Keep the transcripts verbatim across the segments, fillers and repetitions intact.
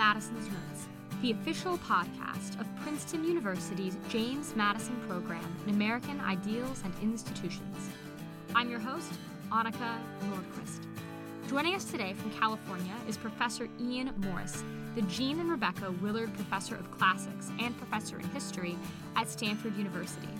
Madison's Notes, the official podcast of Princeton University's James Madison Program in American Ideals and Institutions. I'm your host, Annika Nordquist. Joining us today from California is Professor Ian Morris, the Jean and Rebecca Willard Professor of Classics and Professor in History at Stanford University.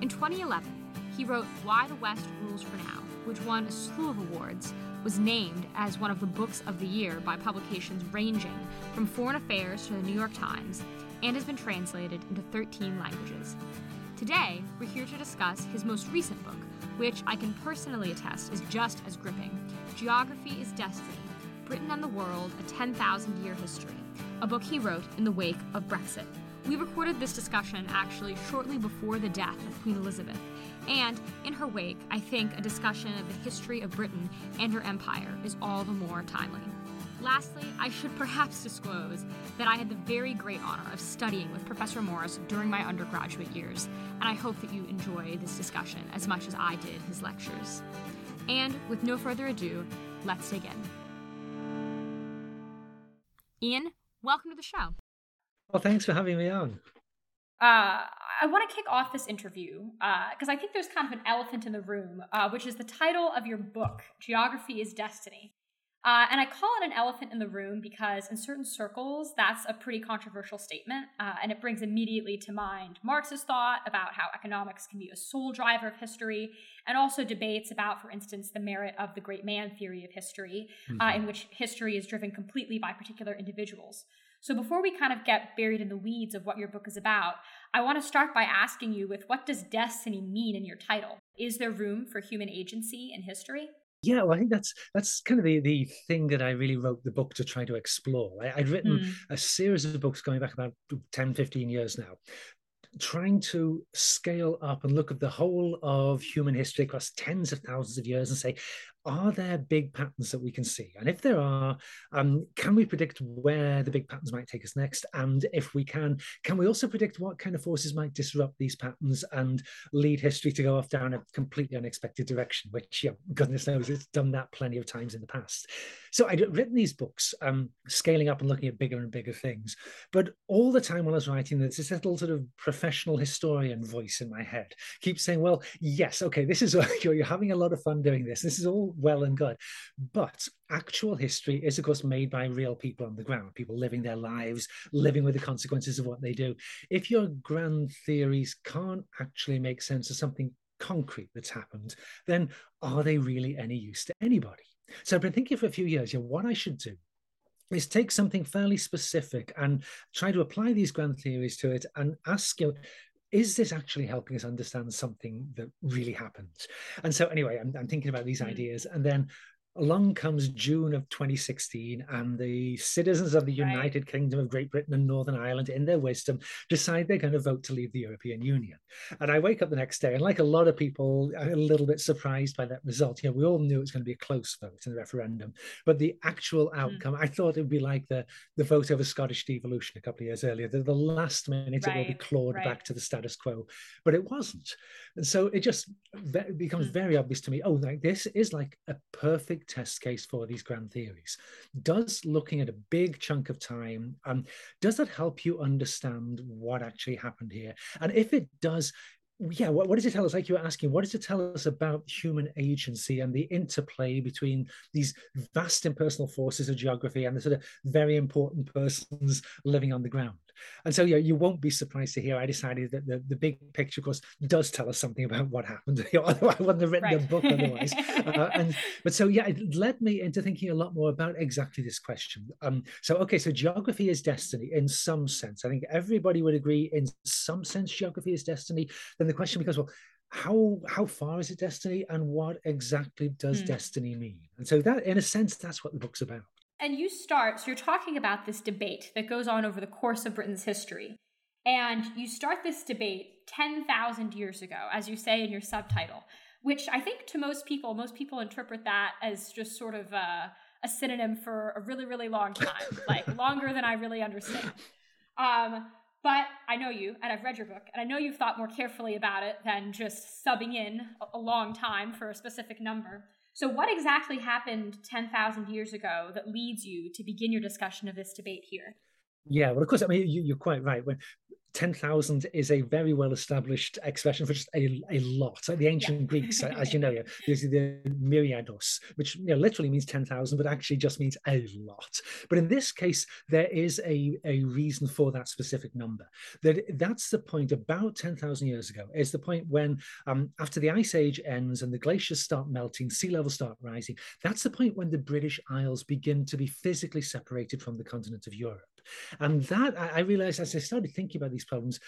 In twenty eleven, he wrote Why the West Rules—for Now, which won a slew of awards, was named as one of the books of the year by publications ranging from Foreign Affairs to the New York Times, and has been translated into thirteen languages. Today, we're here to discuss his most recent book, which I can personally attest is just as gripping, Geography is Destiny, Britain and the World, a ten thousand year History, a book he wrote in the wake of Brexit. We recorded this discussion actually shortly before the death of Queen Elizabeth, and in her wake, I think a discussion of the history of Britain and her empire is all the more timely. Lastly, I should perhaps disclose that I had the very great honor of studying with Professor Morris during my undergraduate years, and I hope that you enjoy this discussion as much as I did his lectures. And with no further ado, let's dig in. Ian, welcome to the show. Well, thanks for having me on. Uh, I want to kick off this interview because uh, I think there's kind of an elephant in the room, uh, which is the title of your book, Geography is Destiny. Uh, and I call it an elephant in the room because in certain circles, that's a pretty controversial statement. Uh, and it brings immediately to mind Marx's thought about how economics can be a sole driver of history, and also debates about, for instance, the merit of the great man theory of history, mm-hmm. uh, in which history is driven completely by particular individuals. So before we kind of get buried in the weeds of what your book is about, I want to start by asking you with what does destiny mean in your title? Is there room for human agency in history? Yeah, well, I think that's that's kind of the, the thing that I really wrote the book to try to explore. I, I'd written mm. a series of books going back about ten, fifteen years now, trying to scale up and look at the whole of human history across tens of thousands of years and say, are there big patterns that we can see? And if there are, um, can we predict where the big patterns might take us next? And if we can, can we also predict what kind of forces might disrupt these patterns and lead history to go off down a completely unexpected direction, which, yeah, goodness knows, it's done that plenty of times in the past. So I'd written these books, um, scaling up and looking at bigger and bigger things. But all the time while I was writing, there's this little sort of professional historian voice in my head. Keep saying, well, yes, okay, this is you're, you're having a lot of fun doing this. This is all well and good, but actual history is of course made by real people on the ground, people living their lives, living with the consequences of what they do. If your grand theories can't actually make sense of something concrete that's happened, then are they really any use to anybody? So I've been thinking for a few years, you know, what I should do is take something fairly specific and try to apply these grand theories to it and ask, you know, is this actually helping us understand something that really happens? And so anyway, I'm, I'm thinking about these mm-hmm. ideas. And then along comes June of twenty sixteen, and the citizens of the United right. Kingdom of Great Britain and Northern Ireland, in their wisdom, decide they're going to vote to leave the European Union. And I wake up the next day, and like a lot of people, I'm a little bit surprised by that result. You know, we all knew it was going to be a close vote in the referendum, but the actual outcome, mm. I thought it would be like the, the vote over Scottish devolution a couple of years earlier. The, the last minute, right. it will be clawed right. back to the status quo, but it wasn't. And so it just it becomes mm. very obvious to me, oh, like this is like a perfect test case for these grand theories. Does looking at a big chunk of time, um, does that help you understand what actually happened here? And if it does, yeah, what, what does it tell us? Like you were asking, what does it tell us about human agency and the interplay between these vast impersonal forces of geography and the sort of very important persons living on the ground? And so, yeah, you won't be surprised to hear I decided that the, the big picture, of course, does tell us something about what happened. I wouldn't have written right. a book otherwise. uh, and but so, yeah, it led me into thinking a lot more about exactly this question. Um, so, okay, so geography is destiny in some sense. I think everybody would agree in some sense geography is destiny. Then the question becomes, well, how how far is it destiny, and what exactly does mm. destiny mean? And so that, in a sense, that's what the book's about. And you start, so you're talking about this debate that goes on over the course of Britain's history. And you start this debate ten thousand years ago, as you say in your subtitle, which I think to most people, most people interpret that as just sort of a, a synonym for a really, really long time, like longer than I really understand. Um, but I know you, and I've read your book, and I know you've thought more carefully about it than just subbing in a, a long time for a specific number. So what exactly happened ten thousand years ago that leads you to begin your discussion of this debate here? Yeah, well, of course, I mean, you, you're quite right. When ten thousand is a very well-established expression for just a, a lot. Like the ancient yeah. Greeks, as you know, yeah, there's the myriados, which you know, literally means ten thousand, but actually just means a lot. But in this case, there is a, a reason for that specific number. That That's the point about ten thousand years ago, is the point when, um, after the Ice Age ends and the glaciers start melting, sea levels start rising, that's the point when the British Isles begin to be physically separated from the continent of Europe. And that, I, I realised as I started thinking about these problems,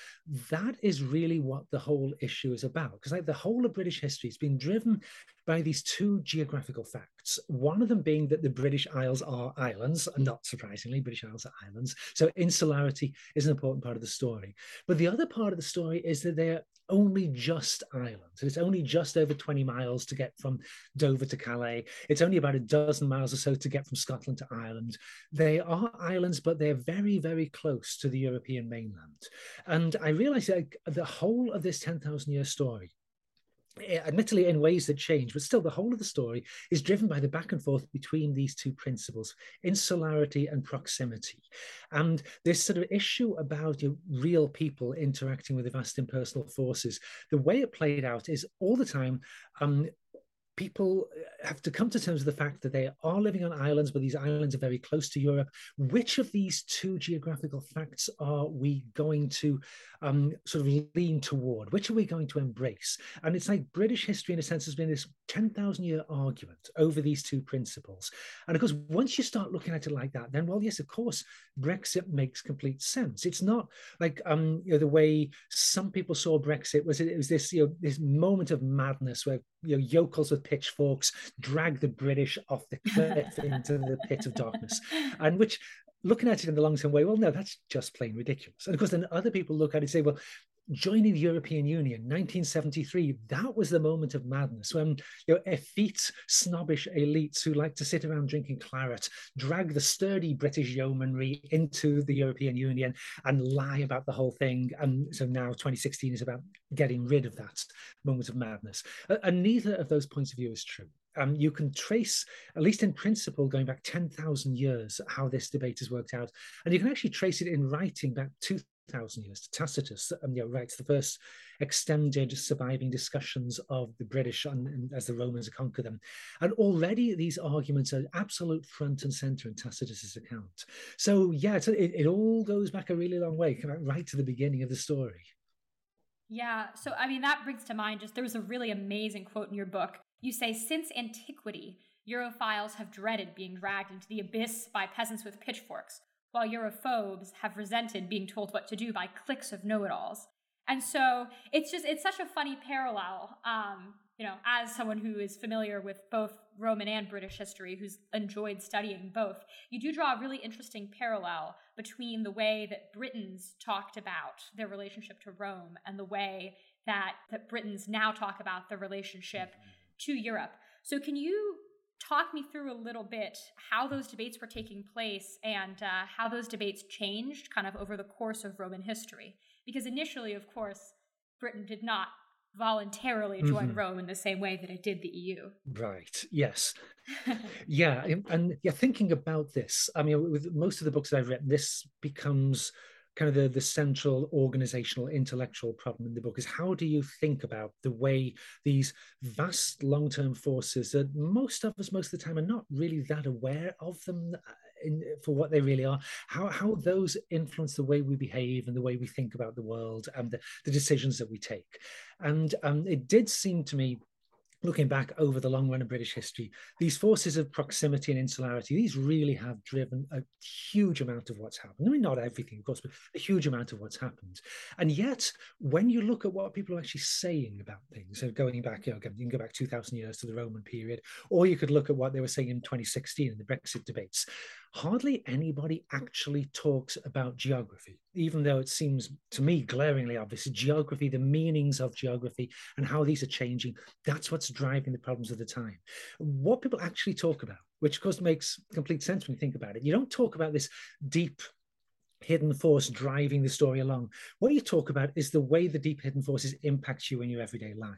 that is really what the whole issue is about, because like the whole of British history has been driven by these two geographical facts, one of them being that the British Isles are islands, and not surprisingly, British Isles are islands, so insularity is an important part of the story. But the other part of the story is that they're only just islands, and it's only just over twenty miles to get from Dover to Calais. It's only about a dozen miles or so to get from Scotland to Ireland. They are islands, but they're very, very close to the European mainland. And I realized that the whole of this ten thousand year story, admittedly in ways that change, but still the whole of the story is driven by the back and forth between these two principles, insularity and proximity. And this sort of issue about you know, real people interacting with the vast impersonal forces, the way it played out is all the time, um, people have to come to terms with the fact that they are living on islands, but these islands are very close to Europe. Which of these two geographical facts are we going to um, sort of lean toward? Which are we going to embrace? And it's like British history, in a sense, has been this ten thousand year argument over these two principles. And of course, once you start looking at it like that, then, well, yes, of course, Brexit makes complete sense. It's not like um, you know, the way some people saw Brexit was it, it was this, you know, this moment of madness where you know, yokels with pitchforks drag the British off the cliff into the pit of darkness, and which, looking at it in the long-term way, well, no, that's just plain ridiculous. And of course, then other people look at it and say, well, joining the European Union, nineteen seventy-three, that was the moment of madness when you know, effete, snobbish elites who like to sit around drinking claret drag the sturdy British yeomanry into the European Union and lie about the whole thing. And so now twenty sixteen is about getting rid of that moment of madness. And neither of those points of view is true. Um, you can trace, at least in principle, going back ten thousand years, how this debate has worked out. And you can actually trace it in writing back two thousand years to Tacitus, and you know, writes the first extended surviving discussions of the British and, and as the Romans conquer them. And already these arguments are absolute front and centre in Tacitus's account. So yeah, it's, it, it all goes back a really long way, right to the beginning of the story. Yeah, so I mean, that brings to mind just there was a really amazing quote in your book. You say, since antiquity, Europhiles have dreaded being dragged into the abyss by peasants with pitchforks, while Europhobes have resented being told what to do by cliques of know-it-alls. And so it's just, it's such a funny parallel, um, you know, as someone who is familiar with both Roman and British history, who's enjoyed studying both, you do draw a really interesting parallel between the way that Britons talked about their relationship to Rome and the way that, that Britons now talk about their relationship to Europe. So can you talk me through a little bit how those debates were taking place and uh, how those debates changed kind of over the course of Roman history? Because initially, of course, Britain did not voluntarily join mm-hmm. Rome in the same way that it did the E U. Right, yes. yeah, and yeah, thinking about this, I mean, with most of the books that I've written, this becomes kind of the, the central organizational intellectual problem in the book is how do you think about the way these vast long-term forces that most of us most of the time are not really that aware of them in, for what they really are, how how those influence the way we behave and the way we think about the world and the, the decisions that we take. And um, it did seem to me, looking back over the long run of British history, these forces of proximity and insularity, these really have driven a huge amount of what's happened. I mean, not everything, of course, but a huge amount of what's happened. And yet, when you look at what people are actually saying about things, so going back, you know, you can go back two thousand years to the Roman period, or you could look at what they were saying in twenty sixteen in the Brexit debates. Hardly anybody actually talks about geography, even though it seems to me glaringly obvious. Geography, the meanings of geography and how these are changing, that's what's driving the problems of the time. What people actually talk about, which of course makes complete sense when you think about it. You don't talk about this deep hidden force driving the story along. What you talk about is the way the deep hidden forces impact you in your everyday life.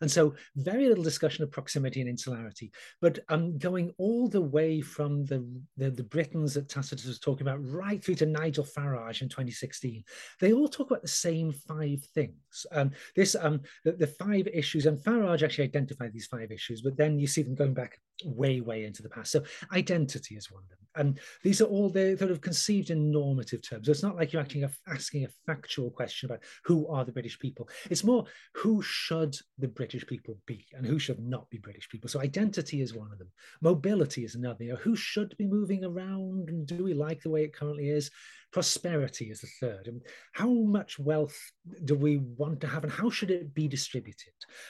And so very little discussion of proximity and insularity, but I'm going all the way from the, the, the Britons that Tacitus was talking about right through to Nigel Farage in twenty sixteen. They all talk about the same five things. Um, this, um, the, the five issues, and Farage actually identified these five issues, but then you see them going back way, way into the past. So identity is one of them. And these are all they're sort of conceived in normative terms. So it's not like you're actually asking a factual question about who are the British people. It's more who should the British people be and who should not be British people. So identity is one of them. Mobility is another. You know, who should be moving around and do we like the way it currently is? Prosperity is the third. And how much wealth do we want to have and how should it be distributed?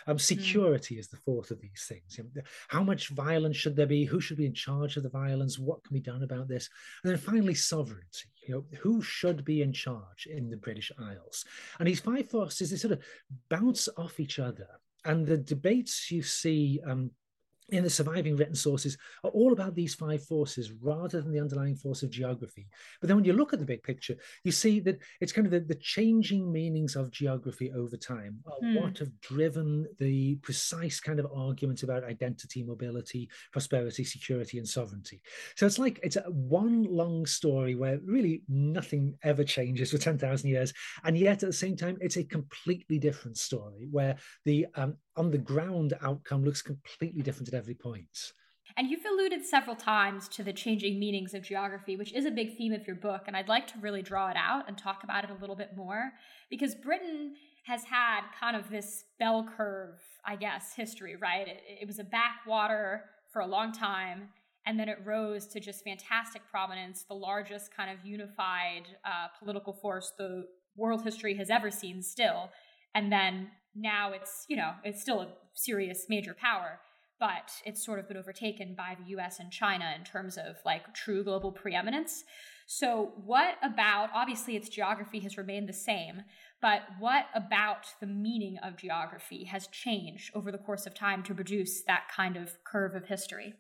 Um, security is the fourth of these things. You know, how much violence should there be? Who should be in charge of the violence? What can be done about this? And then finally, sovereignty. You know, who should be in charge in the British Isles? And these five forces, they sort of bounce off each other. And the debates you see um, in the surviving written sources are all about these five forces rather than the underlying force of geography. But then when you look at the big picture, you see that it's kind of the, the changing meanings of geography over time are mm. what have driven the precise kind of arguments about identity, mobility, prosperity, security, and sovereignty. So it's like it's a one long story where really nothing ever changes for ten thousand years. And yet at the same time, it's a completely different story where the um, on the ground outcome looks completely different at every point. And you've alluded several times to the changing meanings of geography, which is a big theme of your book. And I'd like to really draw it out and talk about it a little bit more, because Britain has had kind of this bell curve, I guess, history, right? It, it was a backwater for a long time, and then it rose to just fantastic prominence, the largest kind of unified uh, political force the world history has ever seen still. And then now it's, you know, it's still a serious major power, but it's sort of been overtaken by the U S and China in terms of like true global preeminence. So what about, obviously its geography has remained the same, but what about the meaning of geography has changed over the course of time to produce that kind of curve of history?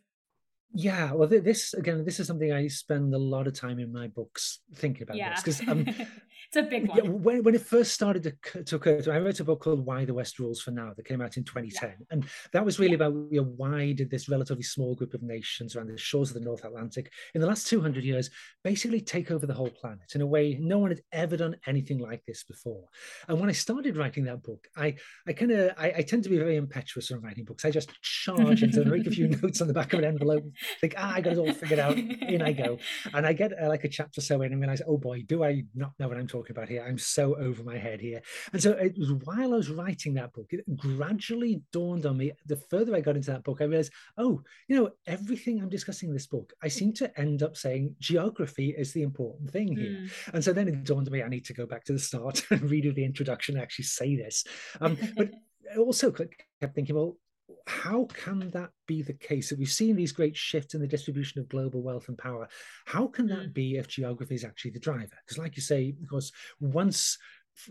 Yeah, well, th- this, again, this is something I spend a lot of time in my books thinking about yeah. this. 'Cause, um, it's a big one. Yeah, when, when it first started to, to occur, I wrote a book called Why the West Rules—for Now that came out in twenty ten. Yeah. And that was really yeah. about, you know, why did this relatively small group of nations around the shores of the North Atlantic in the last two hundred years basically take over the whole planet in a way no one had ever done anything like this before. And when I started writing that book, I, I kind of, I, I tend to be very impetuous when writing books. I just charge into them, make a few notes on the back of an envelope. Think, ah, I got it all figured out, in I go. And I get uh, like a chapter or so in and realize, oh boy, do I not know what I'm talking about here? I'm so over my head here. And so it was while I was writing that book, it gradually dawned on me, the further I got into that book, I realized, oh, you know, everything I'm discussing in this book, I seem to end up saying geography is the important thing here. Mm. And so then it dawned on me, I need to go back to the start and redo the introduction and actually say this. Um, but also kept thinking, well, how can that be the case that we've seen these great shifts in the distribution of global wealth and power? How can that be if geography is actually the driver? Because like you say, of course, once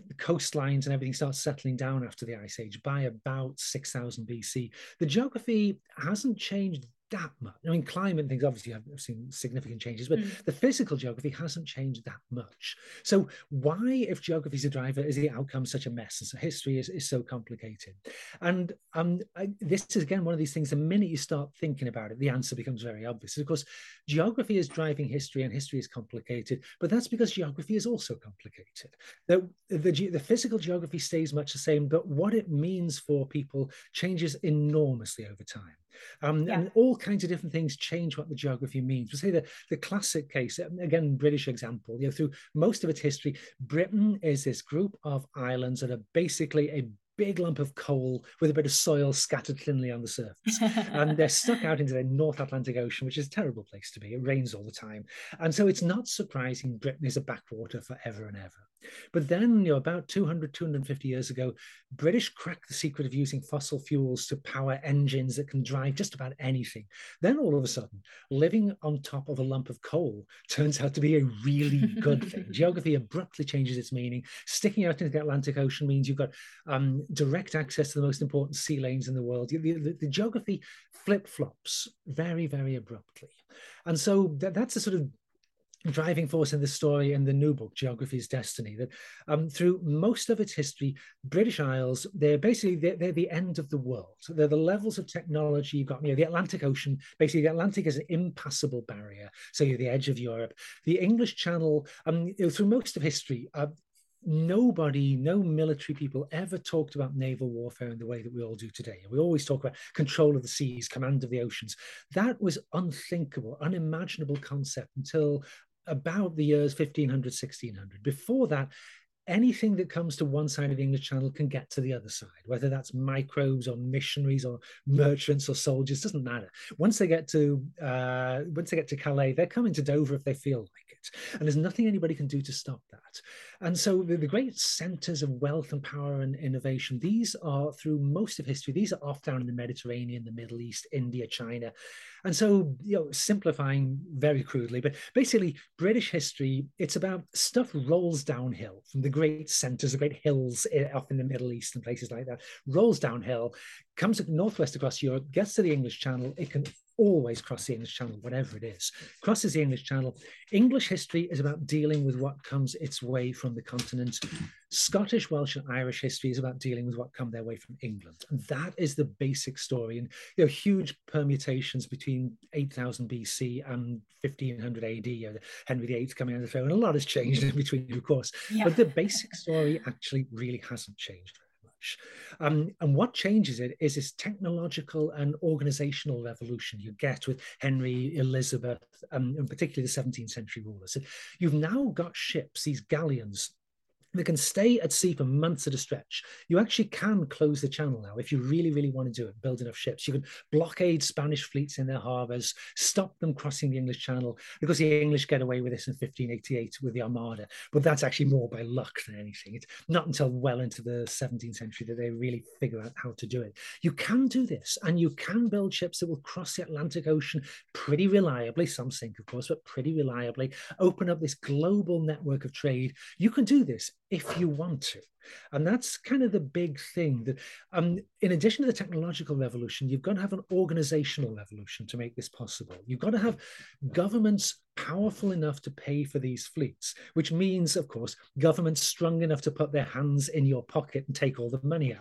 the coastlines and everything starts settling down after the Ice Age by about six thousand B C, the geography hasn't changed that much. I mean, climate and things obviously have seen significant changes, but mm. the physical geography hasn't changed that much. So why, if geography is a driver, is the outcome such a mess? And so history is, is so complicated. And um, I, this is, again, one of these things, the minute you start thinking about it, the answer becomes very obvious. Of course, geography is driving history and history is complicated, but that's because geography is also complicated. The, the, the physical geography stays much the same, but what it means for people changes enormously over time. Um, yeah. And all kinds of different things change what the geography means. We'll say the, the classic case, again, British example, you know, through most of its history, Britain is this group of islands that are basically a big lump of coal with a bit of soil scattered thinly on the surface. And they're stuck out into the North Atlantic Ocean, which is a terrible place to be. It rains all the time. And so it's not surprising Britain is a backwater forever and ever. But then, you know, about two hundred, two hundred fifty years ago, British cracked the secret of using fossil fuels to power engines that can drive just about anything. Then all of a sudden, living on top of a lump of coal turns out to be a really good thing. Geography abruptly changes its meaning. Sticking out into the Atlantic Ocean means you've got um, direct access to the most important sea lanes in the world. The, the, the geography flip-flops very, very abruptly. And so that, that's a sort of driving force in the story in the new book, Geography's Destiny, that um, through most of its history, British Isles, they're basically, they're, they're the end of the world. So they're the levels of technology you've got, you know, the Atlantic Ocean, basically the Atlantic is an impassable barrier. So you're the edge of Europe. The English Channel, um, through most of history, uh, nobody, no military people ever talked about naval warfare in the way that we all do today. We always talk about control of the seas, command of the oceans. That was unthinkable, unimaginable concept until about the years fifteen hundred, sixteen hundred. Before that, anything that comes to one side of the English Channel can get to the other side, whether that's microbes or missionaries or merchants or soldiers, doesn't matter. Once they get to uh, once they get to Calais, they're coming to Dover if they feel like it, and there's nothing anybody can do to stop that. And so the, the great centres of wealth and power and innovation, these are through most of history. These are off down in the Mediterranean, the Middle East, India, China, and so you know, simplifying very crudely, but basically British history, it's about stuff rolls downhill from the great centres, the great hills off in the Middle East and places like that, rolls downhill, comes northwest across Europe, gets to the English Channel. It can always cross the English Channel, whatever it is, crosses the English Channel. English history is about dealing with what comes its way from the continent. Scottish, Welsh, and Irish history is about dealing with what come their way from England. And that is the basic story. And you know, huge permutations between eight thousand B C and fifteen hundred A D, you know, Henry the Eighth coming out of the throne. A lot has changed in between, of course. Yeah. But the basic story actually really hasn't changed. Um, and what changes it is this technological and organizational revolution you get with Henry, Elizabeth, um, and particularly the seventeenth century rulers. So you've now got ships, these galleons, that can stay at sea for months at a stretch. You actually can close the channel now if you really, really want to do it, build enough ships. You can blockade Spanish fleets in their harbours, stop them crossing the English Channel, because the English get away with this in fifteen eighty-eight with the Armada. But that's actually more by luck than anything. It's not until well into the seventeenth century that they really figure out how to do it. You can do this, and you can build ships that will cross the Atlantic Ocean pretty reliably, some sink, of course, but pretty reliably, open up this global network of trade. You can do this if you want to. And that's kind of the big thing, that um, in addition to the technological revolution, you've got to have an organizational revolution to make this possible. You've got to have governments powerful enough to pay for these fleets, which means, of course, governments strong enough to put their hands in your pocket and take all the money out.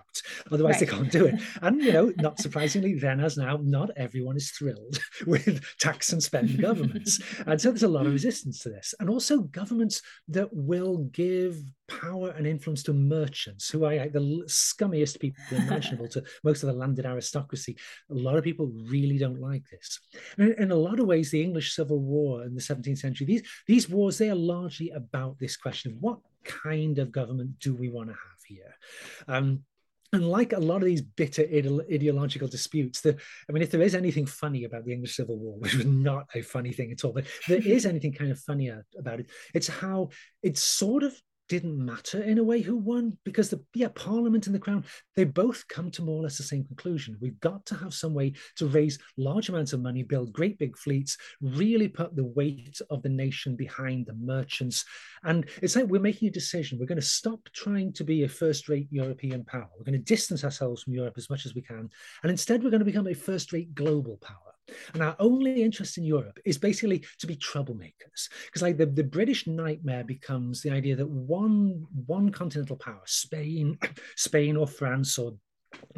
Otherwise, right, they can't do it. And, you know, not surprisingly, then as now, not everyone is thrilled with tax and spend governments. And so there's a lot of resistance to this. And also governments that will give power and influence to merchants, who are like the scummiest people imaginable to most of the landed aristocracy. A lot of people really don't like this. And in a lot of ways, the English Civil War in the seventeenth century, these, these wars, they are largely about this question of what kind of government do we want to have here? Um, And like a lot of these bitter ide- ideological disputes, the, I mean, if there is anything funny about the English Civil War, which was not a funny thing at all, but there is anything kind of funny about it, it's how it sort of didn't matter in a way who won, because the yeah, Parliament and the Crown, they both come to more or less the same conclusion. We've got to have some way to raise large amounts of money, build great big fleets, really put the weight of the nation behind the merchants. And it's like we're making a decision. We're going to stop trying to be a first-rate European power. We're going to distance ourselves from Europe as much as we can. And instead, we're going to become a first-rate global power. And our only interest in Europe is basically to be troublemakers, because like the, the British nightmare becomes the idea that one one continental power, Spain, Spain or France or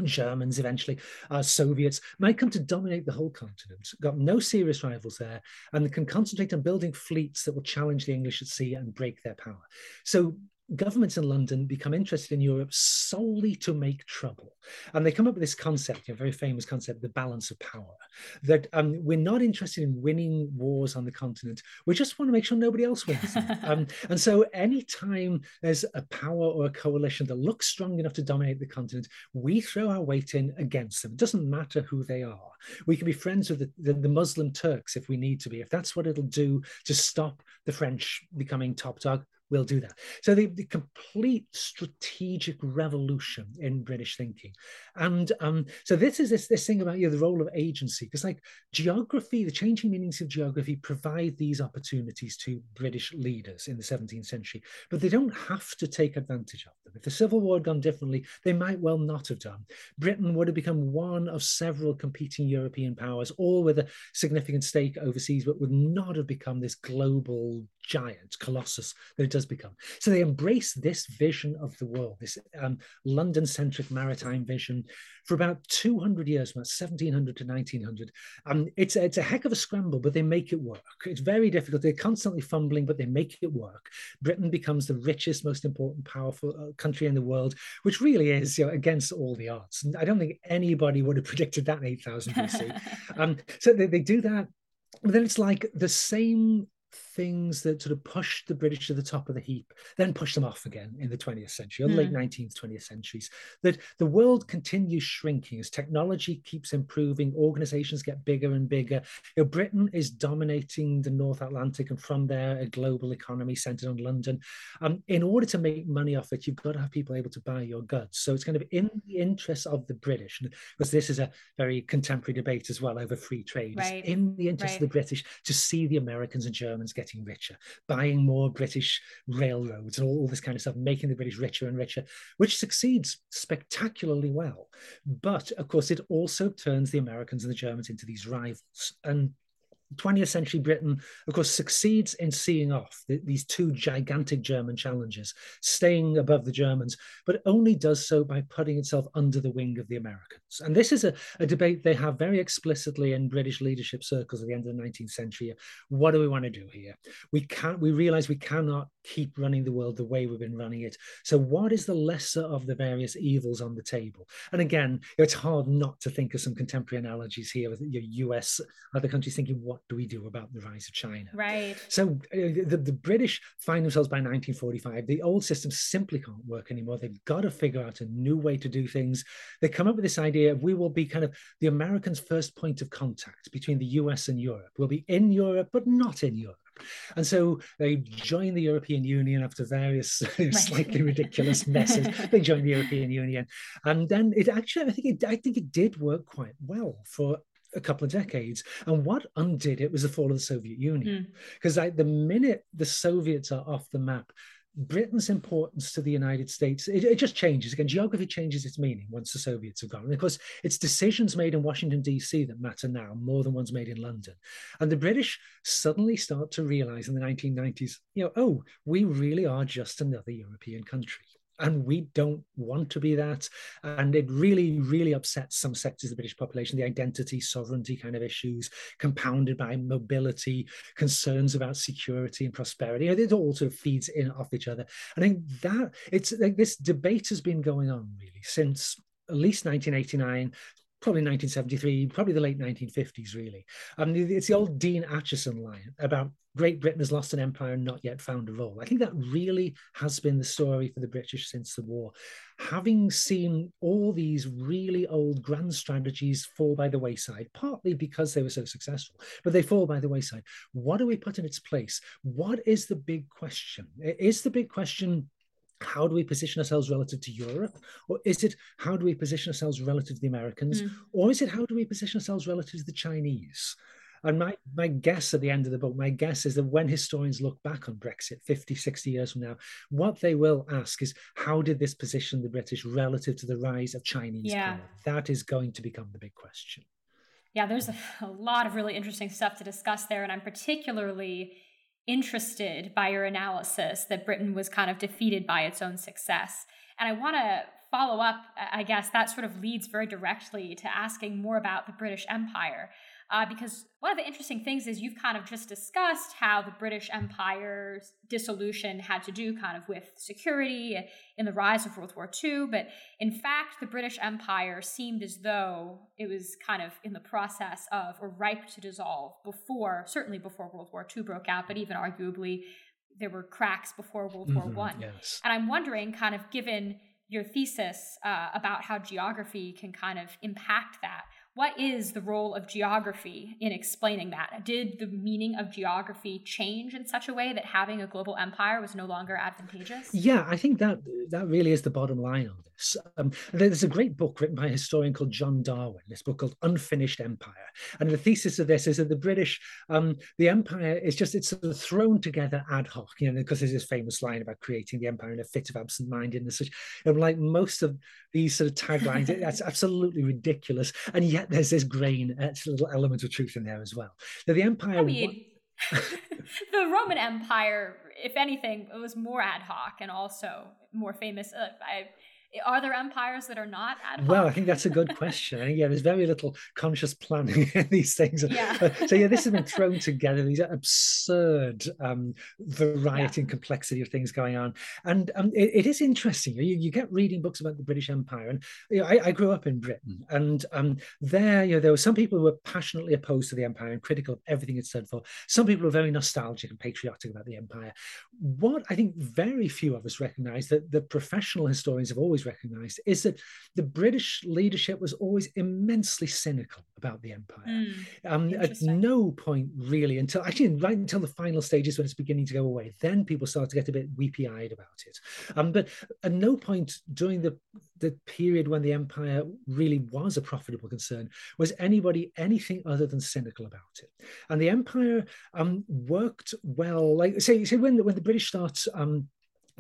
Germans eventually, uh, Soviets, might come to dominate the whole continent, got no serious rivals there, and can concentrate on building fleets that will challenge the English at sea and break their power. So governments in London become interested in Europe solely to make trouble. And they come up with this concept, a very famous concept, the balance of power, that um, we're not interested in winning wars on the continent. We just want to make sure nobody else wins. um, and so anytime there's a power or a coalition that looks strong enough to dominate the continent, we throw our weight in against them. It doesn't matter who they are. We can be friends with the, the, the Muslim Turks if we need to be, if that's what it'll do to stop the French becoming top dog. we'll do that. So the, the complete strategic revolution in British thinking. And um, so this is this, this thing about you know, the role of agency, because like geography, the changing meanings of geography provide these opportunities to British leaders in the seventeenth century, but they don't have to take advantage of them. If the Civil War had gone differently, they might well not have done. Britain would have become one of several competing European powers, all with a significant stake overseas, but would not have become this global giant, colossus that it does become. So they embrace this vision of the world, this um, London-centric maritime vision, for about two hundred years, about seventeen hundred to nineteen hundred. Um, it's, it's a heck of a scramble, but they make it work. It's very difficult. They're constantly fumbling, but they make it work. Britain becomes the richest, most important, powerful country in the world, which really is you know, against all the odds. I don't think anybody would have predicted that in eight thousand B C. um, so they, they do that. But then it's like the same things that sort of pushed the British to the top of the heap, then pushed them off again in the twentieth century, or mm. late nineteenth, twentieth centuries, that the world continues shrinking as technology keeps improving, organizations get bigger and bigger. You know, Britain is dominating the North Atlantic, and from there, a global economy centered on London. Um, in order to make money off it, you've got to have people able to buy your goods. So it's kind of in the interest of the British, because this is a very contemporary debate as well over free trade. Right. It's in the interest right. of the British to see the Americans and Germans getting richer, buying more British railroads and all, all this kind of stuff, making the British richer and richer, which succeeds spectacularly well. But of course, it also turns the Americans and the Germans into these rivals. And twentieth century Britain, of course, succeeds in seeing off the, these two gigantic German challengers, staying above the Germans, but only does so by putting itself under the wing of the Americans. And this is a, a debate they have very explicitly in British leadership circles at the end of the nineteenth century. What do we want to do here? We can't, we realize we cannot keep running the world the way we've been running it. So what is the lesser of the various evils on the table? And again, it's hard not to think of some contemporary analogies here with your U S, other countries thinking, what do we do about the rise of China? Right. So uh, the, the British find themselves by nineteen forty-five, the old system simply can't work anymore. They've got to figure out a new way to do things. They come up with this idea of we will be kind of the Americans' first point of contact between the U S and Europe. We'll be in Europe, but not in Europe. And so they join the European Union after various right. slightly ridiculous messes. They join the European Union. And then it actually, I think it, I think it did work quite well for a couple of decades, and what undid it was the fall of the Soviet Union, because mm. like the minute the Soviets are off the map, Britain's importance to the United States, it, it just changes. Again, geography changes its meaning once the Soviets are gone. And of course, it's decisions made in Washington, D C that matter now more than ones made in London. And the British suddenly start to realize in the nineteen nineties, you know, oh, we really are just another European country. And we don't want to be that. And it really, really upsets some sectors of the British population, the identity, sovereignty kind of issues, compounded by mobility, concerns about security and prosperity. You know, it all sort of feeds in off each other. I think that it's like this debate has been going on really since at least nineteen eighty-nine. Probably nineteen seventy-three, probably the late nineteen fifties, really. Um, it's the old Dean Acheson line about Great Britain has lost an empire and not yet found a role. I think that really has been the story for the British since the war. Having seen all these really old grand strategies fall by the wayside, partly because they were so successful, but they fall by the wayside. What do we put in its place? What is the big question? Is the big question, how do we position ourselves relative to Europe? Or is it, how do we position ourselves relative to the Americans? Mm. Or is it, how do we position ourselves relative to the Chinese? And my, my guess at the end of the book, my guess is that when historians look back on Brexit fifty, sixty years from now, what they will ask is, how did this position the British relative to the rise of Chinese yeah. power? That is going to become the big question. Yeah, there's a, a lot of really interesting stuff to discuss there. And I'm particularly interested by your analysis that Britain was kind of defeated by its own success. And I want to follow up, I guess, that sort of leads very directly to asking more about the British Empire. Uh, because one of the interesting things is you've kind of just discussed how the British Empire's dissolution had to do kind of with security in the rise of World War Two. But in fact, the British Empire seemed as though it was kind of in the process of or ripe to dissolve before, certainly before World War Two broke out, but even arguably there were cracks before World War One. Yes. And I'm wondering, kind of given your thesis uh, about how geography can kind of impact that, What is the role of geography in explaining that? Did the meaning of geography change in such a way that having a global empire was no longer advantageous? Yeah, I think that that really is the bottom line on this. Um, there's a great book written by a historian called John Darwin, this book called Unfinished Empire. And the thesis of this is that the British, um, the empire is just, it's sort of thrown together ad hoc, you know, because there's this famous line about creating the empire in a fit of absent-mindedness, which, you know, like most of these sort of taglines, that's absolutely ridiculous. And yet, there's this grain, that's a little element of truth in there as well. Now, the empire. I mean, wa- the Roman Empire, if anything, it was more ad hoc and also more famous. Uh, I, are there empires that are not ad hoc? Well, I think that's a good question. I think, yeah, there's very little conscious planning in these things. Yeah. So, yeah, this has been thrown together, these absurd um, variety yeah. and complexity of things going on. And um, it, it is interesting. You, you get reading books about the British Empire. And you know, I, I grew up in Britain. And um, there, you know, there were some people who were passionately opposed to the empire and critical of everything it stood for. Some people were very nostalgic and patriotic about the empire. What I think very few of us recognise, that the professional historians have always recognised, is that the British leadership was always immensely cynical about the empire. Mm, um, at no point really until, actually right until the final stages when it's beginning to go away, then people start to get a bit weepy-eyed about it. Um, but at no point during the, the period when the empire really was a profitable concern was anybody anything other than cynical about it. And the empire um, worked well, like say, say when, when the British start um,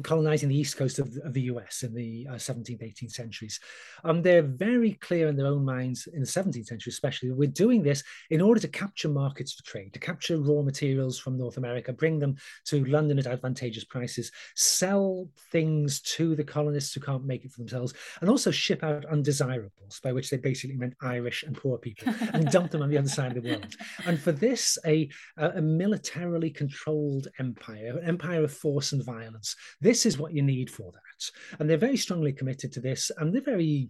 colonizing the east coast of, of the U S in the uh, seventeenth, eighteenth centuries. Um, they're very clear in their own minds in the seventeenth century, especially, that we're doing this in order to capture markets for trade, to capture raw materials from North America, bring them to London at advantageous prices, sell things to the colonists who can't make it for themselves, and also ship out undesirables, by which they basically meant Irish and poor people, and dump them on the other side of the world. And for this, a, a militarily controlled empire, an empire of force and violence. This is what you need for that. And they're very strongly committed to this. And they're very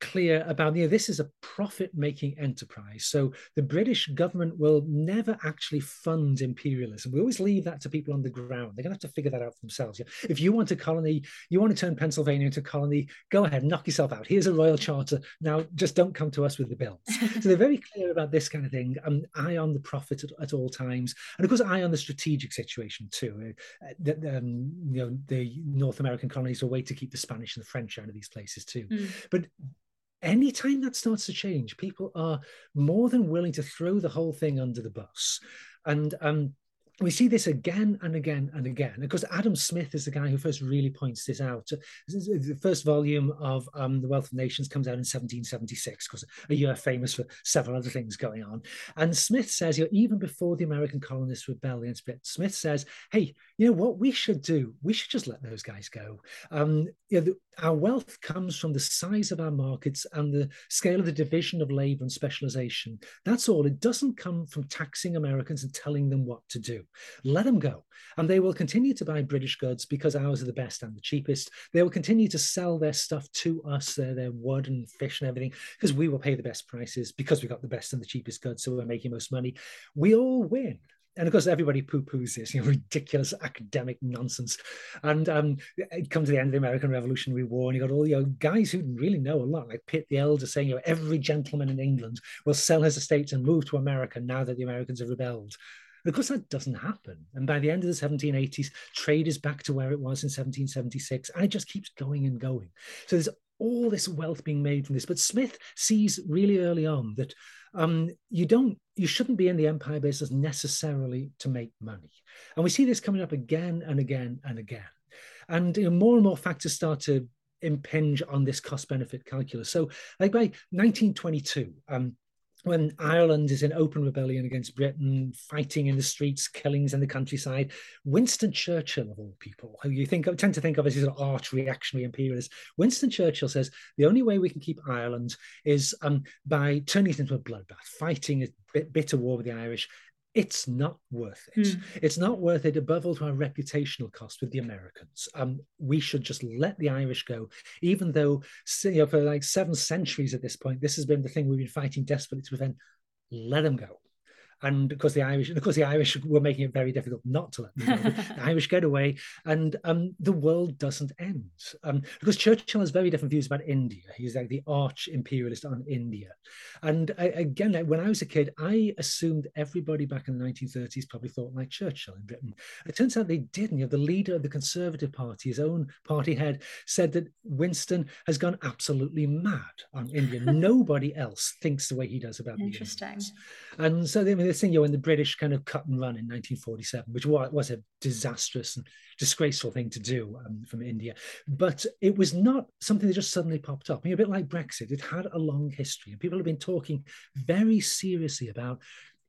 clear about, you know, this is a profit-making enterprise. So the British government will never actually fund imperialism. We always leave that to people on the ground. They're going to have to figure that out for themselves. You know, if you want a colony, you want to turn Pennsylvania into a colony, go ahead, knock yourself out. Here's a royal charter. Now, just don't come to us with the bills. So they're very clear about this kind of thing. Um, eye on the profit at, at all times. And of course, eye on the strategic situation too. Uh, the, um, you know, the North American colonies are a way to keep the Spanish and the French out of these places too. Mm. But anytime that starts to change, people are more than willing to throw the whole thing under the bus. And um, we see this again and again and again. And of course, Adam Smith is the guy who first really points this out. The first volume of um, The Wealth of Nations comes out in seventeen seventy-six, because you're famous for several other things going on. And Smith says, you know, even before the American colonists' rebellion, Smith says, hey, you know what we should do? We should just let those guys go. Um, you know, the, our wealth comes from the size of our markets and the scale of the division of labor and specialization. That's all. It doesn't come from taxing Americans and telling them what to do. Let them go. And they will continue to buy British goods because ours are the best and the cheapest. They will continue to sell their stuff to us, their, their wood and fish and everything, because we will pay the best prices because we got the best and the cheapest goods, so we're making most money. We all win. And of course, everybody poo-poos this, you know, ridiculous academic nonsense. And um, it comes to the end of the American Revolutionary War, and you got all you know, guys who really know a lot, like Pitt the Elder, saying, you know, every gentleman in England will sell his estates and move to America now that the Americans have rebelled. Of course, that doesn't happen. And by the end of the seventeen eighties, trade is back to where it was in seventeen seventy-six, and it just keeps going and going. So there's all this wealth being made from this. But Smith sees really early on that um, you don't, you shouldn't be in the empire business necessarily to make money. And we see this coming up again and again and again. And you know, more and more factors start to impinge on this cost-benefit calculus. So like by nineteen twenty-two, um, when Ireland is in open rebellion against Britain, fighting in the streets, killings in the countryside, Winston Churchill, of all people, who you think tend to think of as an arch-reactionary imperialist, Winston Churchill says, the only way we can keep Ireland is um, by turning it into a bloodbath, fighting a bitter war with the Irish. It's not worth it. Mm. It's not worth it, above all, to our reputational cost with the Americans. Um, we should just let the Irish go, even though, you know, for like seven centuries at this point, this has been the thing we've been fighting desperately to prevent. Let them go. and of course the Irish, of course the Irish were making it very difficult not to let them go. The Irish get away, and um, the world doesn't end. Um, because Churchill has very different views about India. He's like the arch imperialist on India. And I, again, like, when I was a kid, I assumed everybody back in the nineteen thirties probably thought like Churchill in Britain. It turns out they didn't. You know, the leader of the Conservative Party, his own party head, said that Winston has gone absolutely mad on India. Nobody else thinks the way he does about the Indians. And so they, I mean, they're saying, you know, when the British kind of cut and run in nineteen forty-seven, which was a disastrous and disgraceful thing to do um, from India, but it was not something that just suddenly popped up. I mean, a bit like Brexit, it had a long history, and people have been talking very seriously about,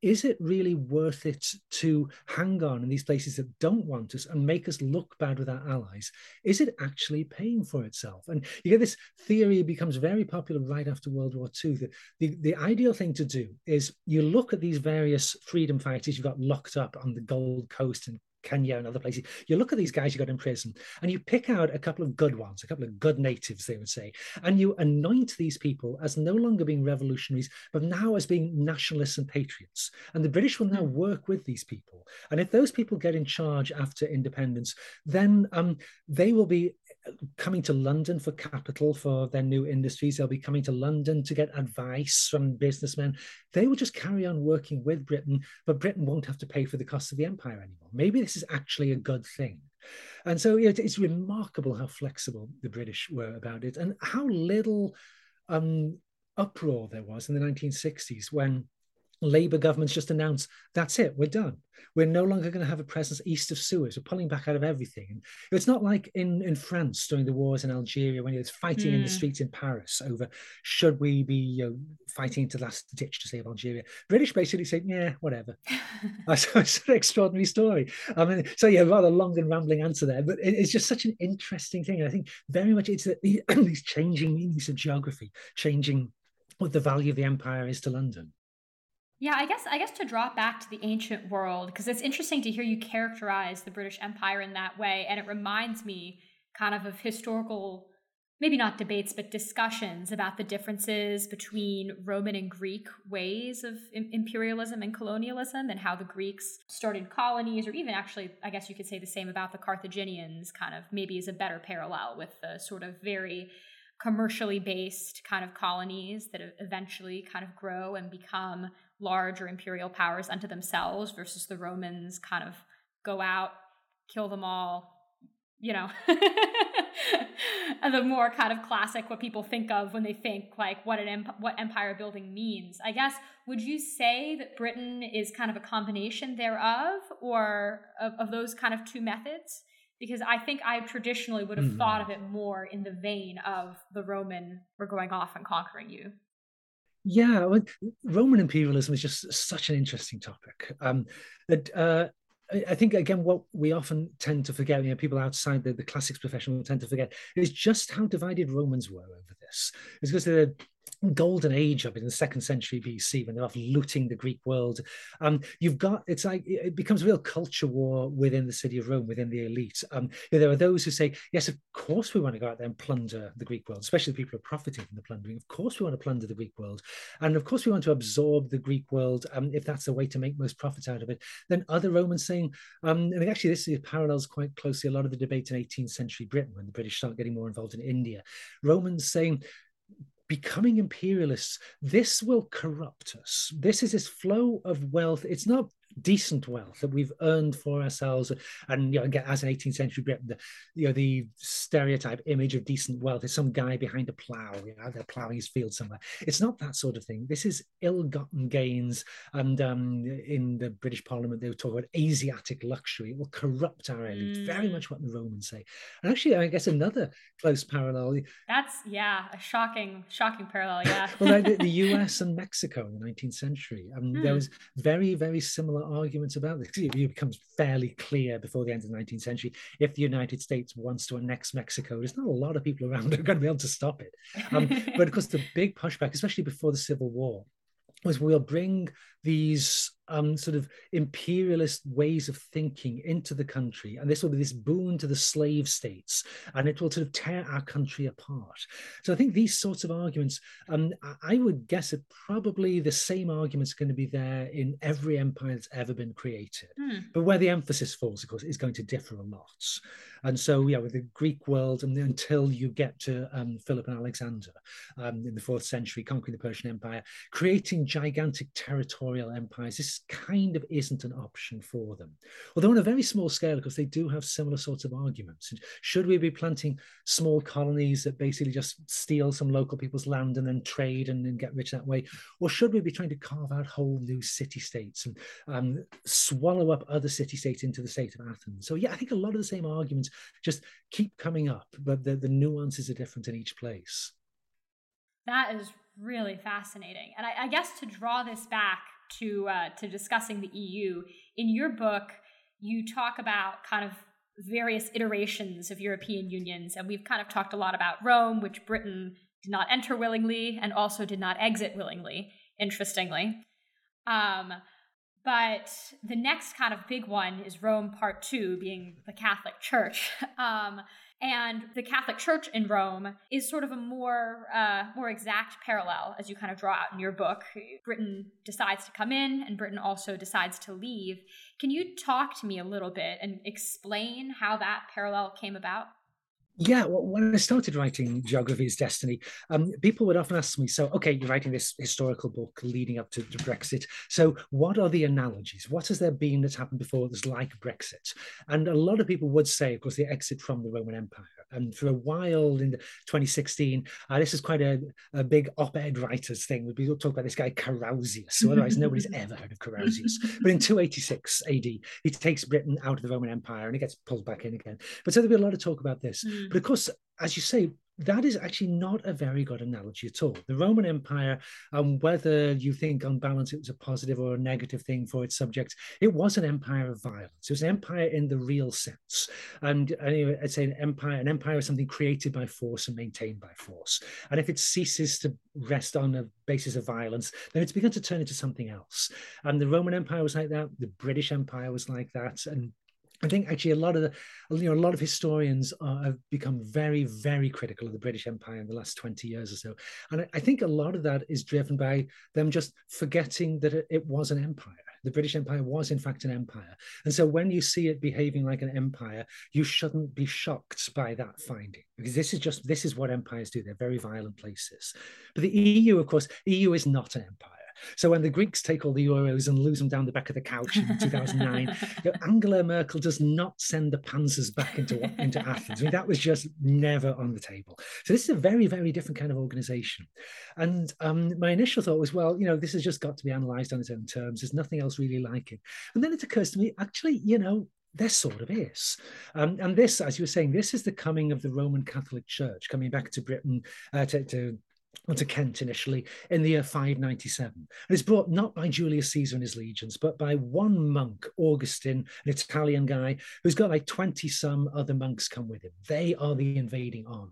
is it really worth it to hang on in these places that don't want us and make us look bad with our allies? Is it actually paying for itself? And you get this theory becomes very popular right after World War Two. The, the, the ideal thing to do is you look at these various freedom fighters you've got locked up on the Gold Coast and Kenya and other places. You look at these guys you got in prison and you pick out a couple of good ones, a couple of good natives, they would say, and you anoint these people as no longer being revolutionaries, but now as being nationalists and patriots. And the British will now work with these people. And if those people get in charge after independence, then um, they will be coming to London for capital for their new industries. They'll be coming to London to get advice from businessmen. They will just carry on working with Britain, but Britain won't have to pay for the cost of the empire anymore. Maybe this is actually a good thing. And so you know, it's remarkable how flexible the British were about it, and how little um, uproar there was in the nineteen sixties when Labour governments just announced, that's it, we're done. We're no longer going to have a presence east of Suez. We're pulling back out of everything. And it's not like in, in France during the wars in Algeria when there's fighting mm. in the streets in Paris over should we be you know, fighting to the last ditch to save Algeria. British basically said, yeah, whatever. uh, so it's an extraordinary story. I mean, so yeah, rather long and rambling answer there, but it, it's just such an interesting thing. And I think very much it's the, these changing meanings of geography, changing what the value of the empire is to London. Yeah, I guess I guess to drop back to the ancient world, because it's interesting to hear you characterize the British Empire in that way. And it reminds me kind of of historical, maybe not debates, but discussions about the differences between Roman and Greek ways of imperialism and colonialism, and how the Greeks started colonies, or even actually, I guess you could say the same about the Carthaginians, kind of maybe is a better parallel with the sort of very commercially based kind of colonies that eventually kind of grow and become larger imperial powers unto themselves, versus the Romans kind of go out, kill them all, you know, and the more kind of classic what people think of when they think like what an em- what empire building means. I guess, would you say that Britain is kind of a combination thereof, or of, of those kind of two methods? Because I think I traditionally would have mm-hmm. thought of it more in the vein of the Roman, we're going off and conquering you. Yeah, well, Roman imperialism is just such an interesting topic. Um, that uh, I think, again, what we often tend to forget, you know, people outside the, the classics profession will tend to forget, is just how divided Romans were over this. It's because the golden age of it in the second century B C, when they're off looting the Greek world, um, you've got, it's like, it becomes a real culture war within the city of Rome, within the elite. Um, you know, there are those who say, yes, of course we want to go out there and plunder the Greek world, especially the people who are profiting from the plundering. Of course we want to plunder the Greek world. And of course we want to absorb the Greek world, um, if that's the way to make most profits out of it. Then other Romans saying, um, I mean, actually this parallels quite closely a lot of the debate in eighteenth century Britain, when the British start getting more involved in India. Romans saying, becoming imperialists, this will corrupt us. This is this flow of wealth. It's not decent wealth that we've earned for ourselves. And you know, again, as an eighteenth century Britain, the, you know, the stereotype image of decent wealth is some guy behind a plough, you know, they're ploughing his field somewhere. It's not that sort of thing. This is ill-gotten gains. And um, in the British Parliament, they would talk about Asiatic luxury. It will corrupt our elite, mm. very much what the Romans say. And actually, I guess another close parallel. That's, yeah, a shocking, shocking parallel, yeah. Well, the, the U S and Mexico in the nineteenth century, um, mm. there was very, very similar arguments about this. It becomes fairly clear before the end of the nineteenth century, if the United States wants to annex Mexico, there's not a lot of people around who are going to be able to stop it. Um, but of course the big pushback, especially before the Civil War, was we'll bring these um, sort of imperialist ways of thinking into the country, and this will be this boon to the slave states, and it will sort of tear our country apart. So I think these sorts of arguments, um, I would guess that probably the same arguments are going to be there in every empire that's ever been created, mm. but where the emphasis falls, of course, is going to differ a lot. And so, yeah, with the Greek world, and until you get to um, Philip and Alexander um, in the fourth century, conquering the Persian Empire, creating gigantic territorial empires, this kind of isn't an option for them. Although on a very small scale, because they do have similar sorts of arguments. And should we be planting small colonies that basically just steal some local people's land and then trade and, and get rich that way? Or should we be trying to carve out whole new city-states and um, swallow up other city-states into the state of Athens? So yeah, I think a lot of the same arguments just keep coming up, but the, the nuances are different in each place. That is really fascinating. And I, I guess to draw this back to uh, to discussing the E U, in your book, you talk about kind of various iterations of European unions. And we've kind of talked a lot about Rome, which Britain did not enter willingly and also did not exit willingly, interestingly. Um, but the next kind of big one is Rome part two, being the Catholic Church. Um, and the Catholic Church in Rome is sort of a more uh, more exact parallel, as you kind of draw out in your book. Britain decides to come in, and Britain also decides to leave. Can you talk to me a little bit and explain how that parallel came about? Yeah, well, when I started writing Geography is Destiny, um, people would often ask me, so, okay, you're writing this historical book leading up to, to Brexit. So what are the analogies? What has there been that's happened before that's like Brexit? And a lot of people would say, of course, the exit from the Roman Empire. And for a while in twenty sixteen, uh, this is quite a, a big op-ed writer's thing. We talk about this guy Carausius, so otherwise nobody's ever heard of Carausius. But in two eighty-six A D, he takes Britain out of the Roman Empire and it gets pulled back in again. But so there'll be a lot of talk about this. Mm. But of course, as you say, that is actually not a very good analogy at all. The Roman Empire, um, whether you think on balance it was a positive or a negative thing for its subjects, it was an empire of violence. It was an empire in the real sense. And anyway, I'd say an empire, an empire is something created by force and maintained by force. And if it ceases to rest on a basis of violence, then it's begun to turn into something else. And the Roman Empire was like that. The British Empire was like that. And I think actually a lot of the, you know, a lot of historians uh, have become very, very critical of the British Empire in the last twenty years or so. And I, I think a lot of that is driven by them just forgetting that it, it was an empire. The British Empire was, in fact, an empire. And so when you see it behaving like an empire, you shouldn't be shocked by that finding, because this is just, this is what empires do. They're very violent places. But the E U, of course, E U is not an empire. So when the Greeks take all the euros and lose them down the back of the couch in two thousand nine, you know, Angela Merkel does not send the panzers back into, into Athens. I mean, that was just never on the table. So this is a very, very different kind of organisation. And um, my initial thought was, well, you know, this has just got to be analysed on its own terms. There's nothing else really like it. And then it occurs to me, actually, you know, there sort of is. Um, and this, as you were saying, this is the coming of the Roman Catholic Church, coming back to Britain, uh, to, to onto Kent initially in the year five ninety-seven. And it's brought not by Julius Caesar and his legions, but by one monk, Augustine, an Italian guy, who's got like twenty some other monks come with him. They are the invading army.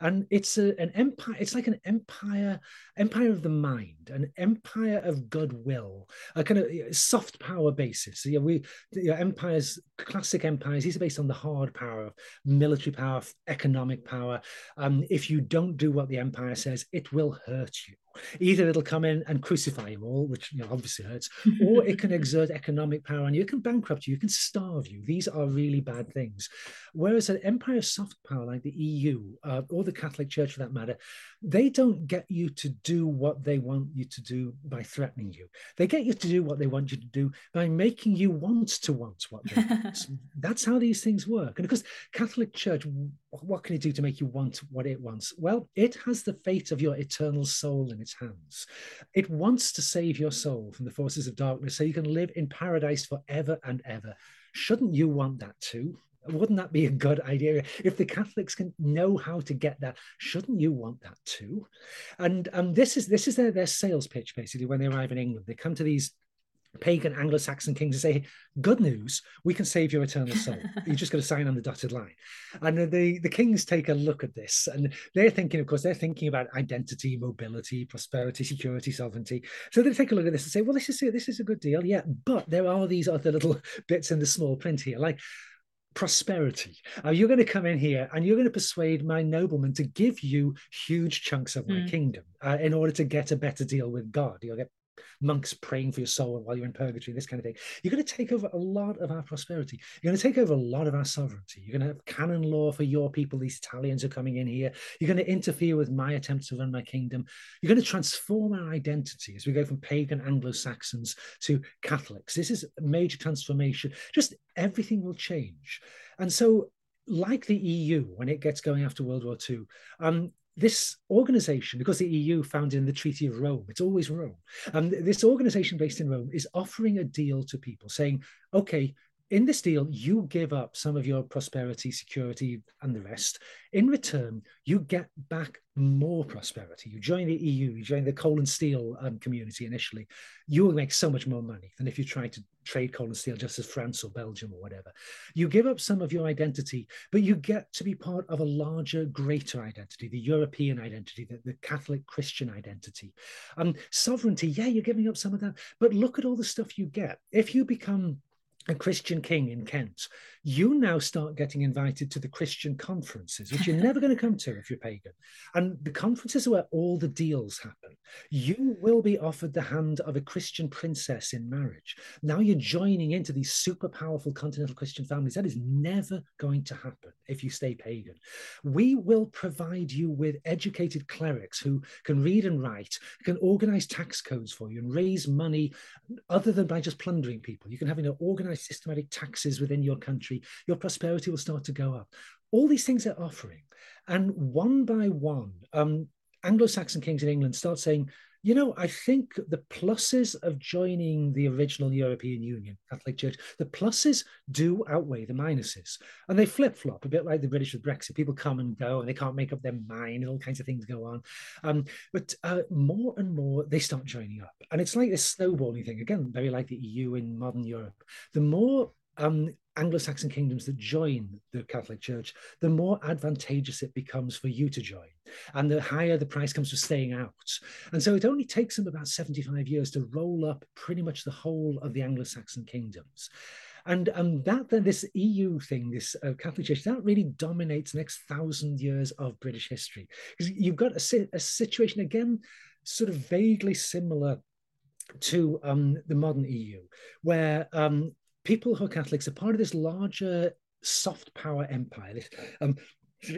And it's a, an empire, it's like an empire, empire of the mind, an empire of goodwill, a kind of soft power basis. So, yeah, we, you know, empires, classic empires, these are based on the hard power, military power, economic power. Um, if you don't do what the empire says, it will hurt you. Either it'll come in and crucify you all, which, you know, obviously hurts, or it can exert economic power on you. It can bankrupt you. It can starve you. These are really bad things. Whereas an empire of soft power like the E U, uh, or the Catholic Church for that matter, they don't get you to do what they want you to do by threatening you. They get you to do what they want you to do by making you want to want what they want. That's how these things work. And of course, Catholic Church, what can it do to make you want what it wants? Well, it has the fate of your eternal soul in its hands. It wants to save your soul from the forces of darkness so you can live in paradise forever and ever. Shouldn't you want that too? Wouldn't that be a good idea? If the Catholics can know how to get that, shouldn't you want that too? And um, this is this is their, their sales pitch, basically, when they arrive in England. They come to these pagan Anglo-Saxon kings and say, good news, we can save your eternal soul. You're just going to sign on the dotted line. And the, the kings take a look at this, and they're thinking, of course, they're thinking about identity, mobility, prosperity, security, sovereignty. So they take a look at this and say, well, this is this is a good deal, yeah, but there are these other little bits in the small print here, like prosperity. Uh, you're going to come in here and you're going to persuade my noblemen to give you huge chunks of my mm. kingdom uh, in order to get a better deal with God. You'll get monks praying for your soul while you're in purgatory, this kind of thing. You're going to take over a lot of our prosperity. You're going to take over a lot of our sovereignty. You're going to have canon law for your people. These Italians are coming in here. You're going to interfere with my attempts to run my kingdom. You're going to transform our identity as we go from pagan Anglo-Saxons to Catholics. This is a major transformation. Just everything will change. And so, like the E U, when it gets going after World War Two, um, this organization, because the E U founded in the Treaty of Rome, it's always Rome. Um, this organization based in Rome is offering a deal to people saying, okay, in this deal, you give up some of your prosperity, security, and the rest. In return, you get back more prosperity. You join the E U, you join the coal and steel um, community initially. You will make so much more money than if you tried to trade coal and steel just as France or Belgium or whatever. You give up some of your identity, but you get to be part of a larger, greater identity, the European identity, the, the Catholic Christian identity. Um, sovereignty, yeah, you're giving up some of that, but look at all the stuff you get. If you become a Christian king in Kent, you now start getting invited to the Christian conferences, which you're never going to come to if you're pagan. And the conferences are where all the deals happen. You will be offered the hand of a Christian princess in marriage. Now you're joining into these super powerful continental Christian families. That is never going to happen if you stay pagan. We will provide you with educated clerics who can read and write, can organize tax codes for you and raise money other than by just plundering people. You can have an organized systematic taxes within your country, your prosperity will start to go up. All these things they're offering. And one by one, um, Anglo-Saxon kings in England start saying, you know, I think the pluses of joining the original European Union, Catholic Church, the pluses do outweigh the minuses. And they flip-flop, a bit like the British with Brexit. People come and go and they can't make up their mind and all kinds of things go on. Um, but uh, more and more, they start joining up. And it's like this snowballing thing, again, very like the E U in modern Europe. The more um, Anglo-Saxon kingdoms that join the Catholic Church, the more advantageous it becomes for you to join. And the higher the price comes for staying out. And so it only takes them about seventy-five years to roll up pretty much the whole of the Anglo-Saxon kingdoms. And um, that then this E U thing, this uh, Catholic Church, that really dominates the next thousand years of British history. Because you've got a, si- a situation, again, sort of vaguely similar to um, the modern E U, where um, people who are Catholics are part of this larger soft power empire, this um,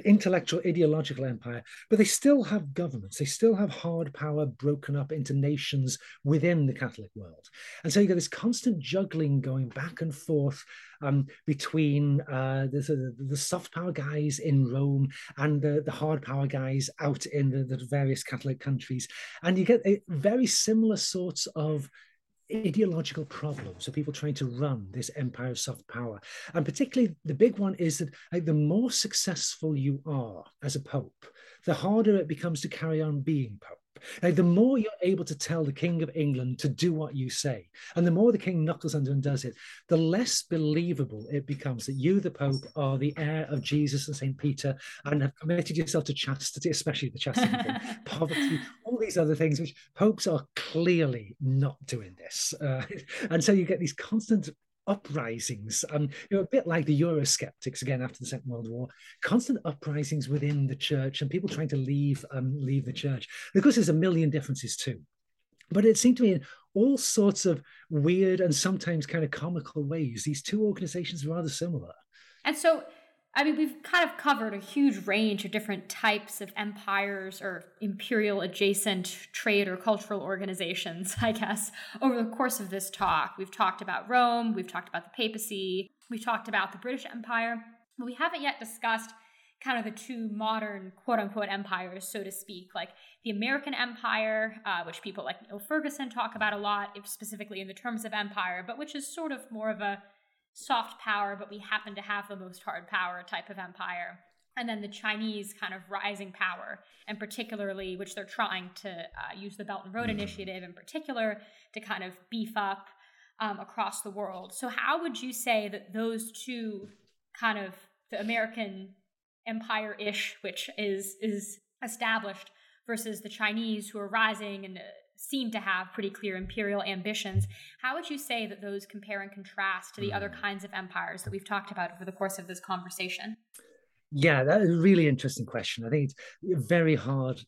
intellectual, ideological empire, but they still have governments. They still have hard power broken up into nations within the Catholic world. And so you get this constant juggling going back and forth um, between uh, the, the, the soft power guys in Rome and the, the hard power guys out in the, the various Catholic countries. And you get a very similar sorts of ideological problems of people trying to run this empire of soft power. And particularly the big one is that, like, the more successful you are as a pope, the harder it becomes to carry on being pope. Like, the more you're able to tell the King of England to do what you say, and the more the King knuckles under and does it, the less believable it becomes that you, the Pope, are the heir of Jesus and Saint Peter and have committed yourself to chastity, especially the chastity thing, poverty, all these other things, which popes are clearly not doing this. Uh, and so you get these constant uprisings, um, you know, a bit like the Eurosceptics again after the Second World War, constant uprisings within the church and people trying to leave um, leave the church. Of course, there's a million differences too, but it seemed to me in all sorts of weird and sometimes kind of comical ways, these two organizations are rather similar. And so, I mean, we've kind of covered a huge range of different types of empires or imperial adjacent trade or cultural organizations, I guess, over the course of this talk. We've talked about Rome, we've talked about the papacy, we've talked about the British Empire, but we haven't yet discussed kind of the two modern quote-unquote empires, so to speak, like the American Empire, uh, which people like Neil Ferguson talk about a lot, specifically in the terms of empire, but which is sort of more of a soft power, but we happen to have the most hard power type of empire. And then the Chinese kind of rising power, and particularly, which they're trying to uh, use the Belt and Road Initiative in particular to kind of beef up um, across the world. So how would you say that those two kind of the American empire-ish, which is is established, versus the Chinese who are rising and uh, seem to have pretty clear imperial ambitions, how would you say that those compare and contrast to the mm. other kinds of empires that we've talked about over the course of this conversation? Yeah, that is a really interesting question. I think it's very hard,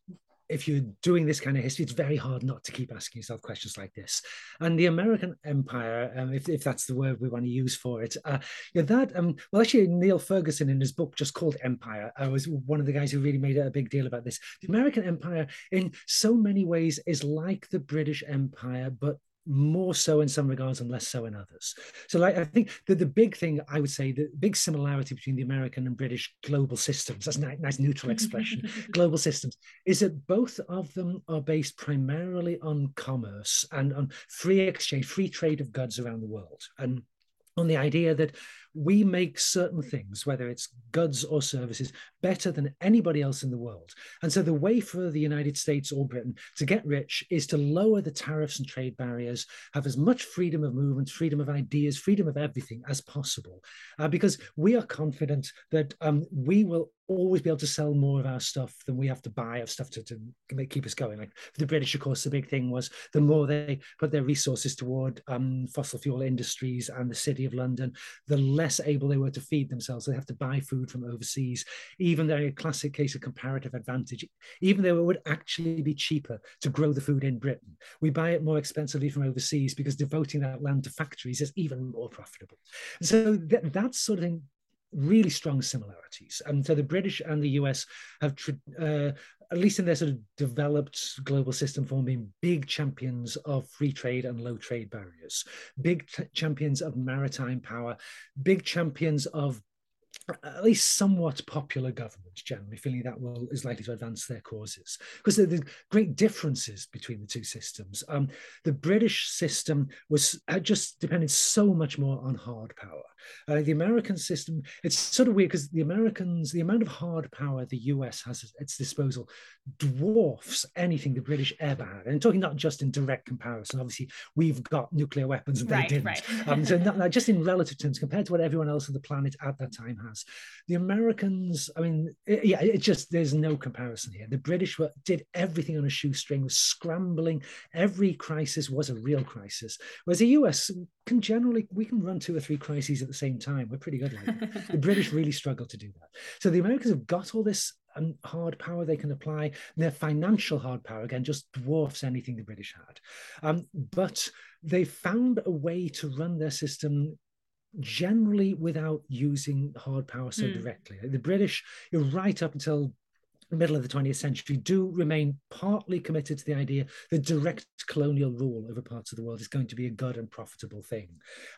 if you're doing this kind of history, it's very hard not to keep asking yourself questions like this. And the American Empire, um, if, if that's the word we want to use for it, uh, yeah, that, um, well, actually, Neil Ferguson in his book just called Empire, I was one of the guys who really made a big deal about this. The American Empire, in so many ways, is like the British Empire, but more so in some regards and less so in others. So like, I think that the big thing, I would say, the big similarity between the American and British global systems, that's a nice, nice neutral expression, global systems, is that both of them are based primarily on commerce and on free exchange, free trade of goods around the world. And on the idea that we make certain things, whether it's goods or services, better than anybody else in the world. And so the way for the United States or Britain to get rich is to lower the tariffs and trade barriers, have as much freedom of movement, freedom of ideas, freedom of everything as possible, uh, because we are confident that um, we will always be able to sell more of our stuff than we have to buy of stuff to, to make, keep us going. Like the British, of course, the big thing was the more they put their resources toward um, fossil fuel industries and the city of London, the less able they were to feed themselves. They have to buy food from overseas. Even though, a classic case of comparative advantage, even though it would actually be cheaper to grow the food in Britain, we buy it more expensively from overseas because devoting that land to factories is even more profitable. So th- that sort of thing, really strong similarities. And so the British and the U S have, uh, at least in their sort of developed global system form, been big champions of free trade and low trade barriers, big t- champions of maritime power, big champions of at least somewhat popular governments, generally feeling that will is likely to advance their causes. Because there are great differences between the two systems. Um, the British system was had just depended so much more on hard power. Uh, the American system, it's sort of weird because the Americans, the amount of hard power the U S has at its disposal dwarfs anything the British ever had. And I'm talking not just in direct comparison. Obviously, we've got nuclear weapons and right, they didn't. Right. um, so not, not just in relative terms, compared to what everyone else on the planet at that time has. The Americans, I mean, it, yeah, it just, there's no comparison here. The British were, did everything on a shoestring, was scrambling. Every crisis was a real crisis. Whereas the U S can generally, we can run two or three crises at the same time. We're pretty good at it. The British really struggle to do that. So the Americans have got all this um, hard power they can apply. Their financial hard power, again, just dwarfs anything the British had. Um, but they found a way to run their system generally without using hard power so mm. directly. The British, right up until the middle of the twentieth century, do remain partly committed to the idea that direct colonial rule over parts of the world is going to be a good and profitable thing.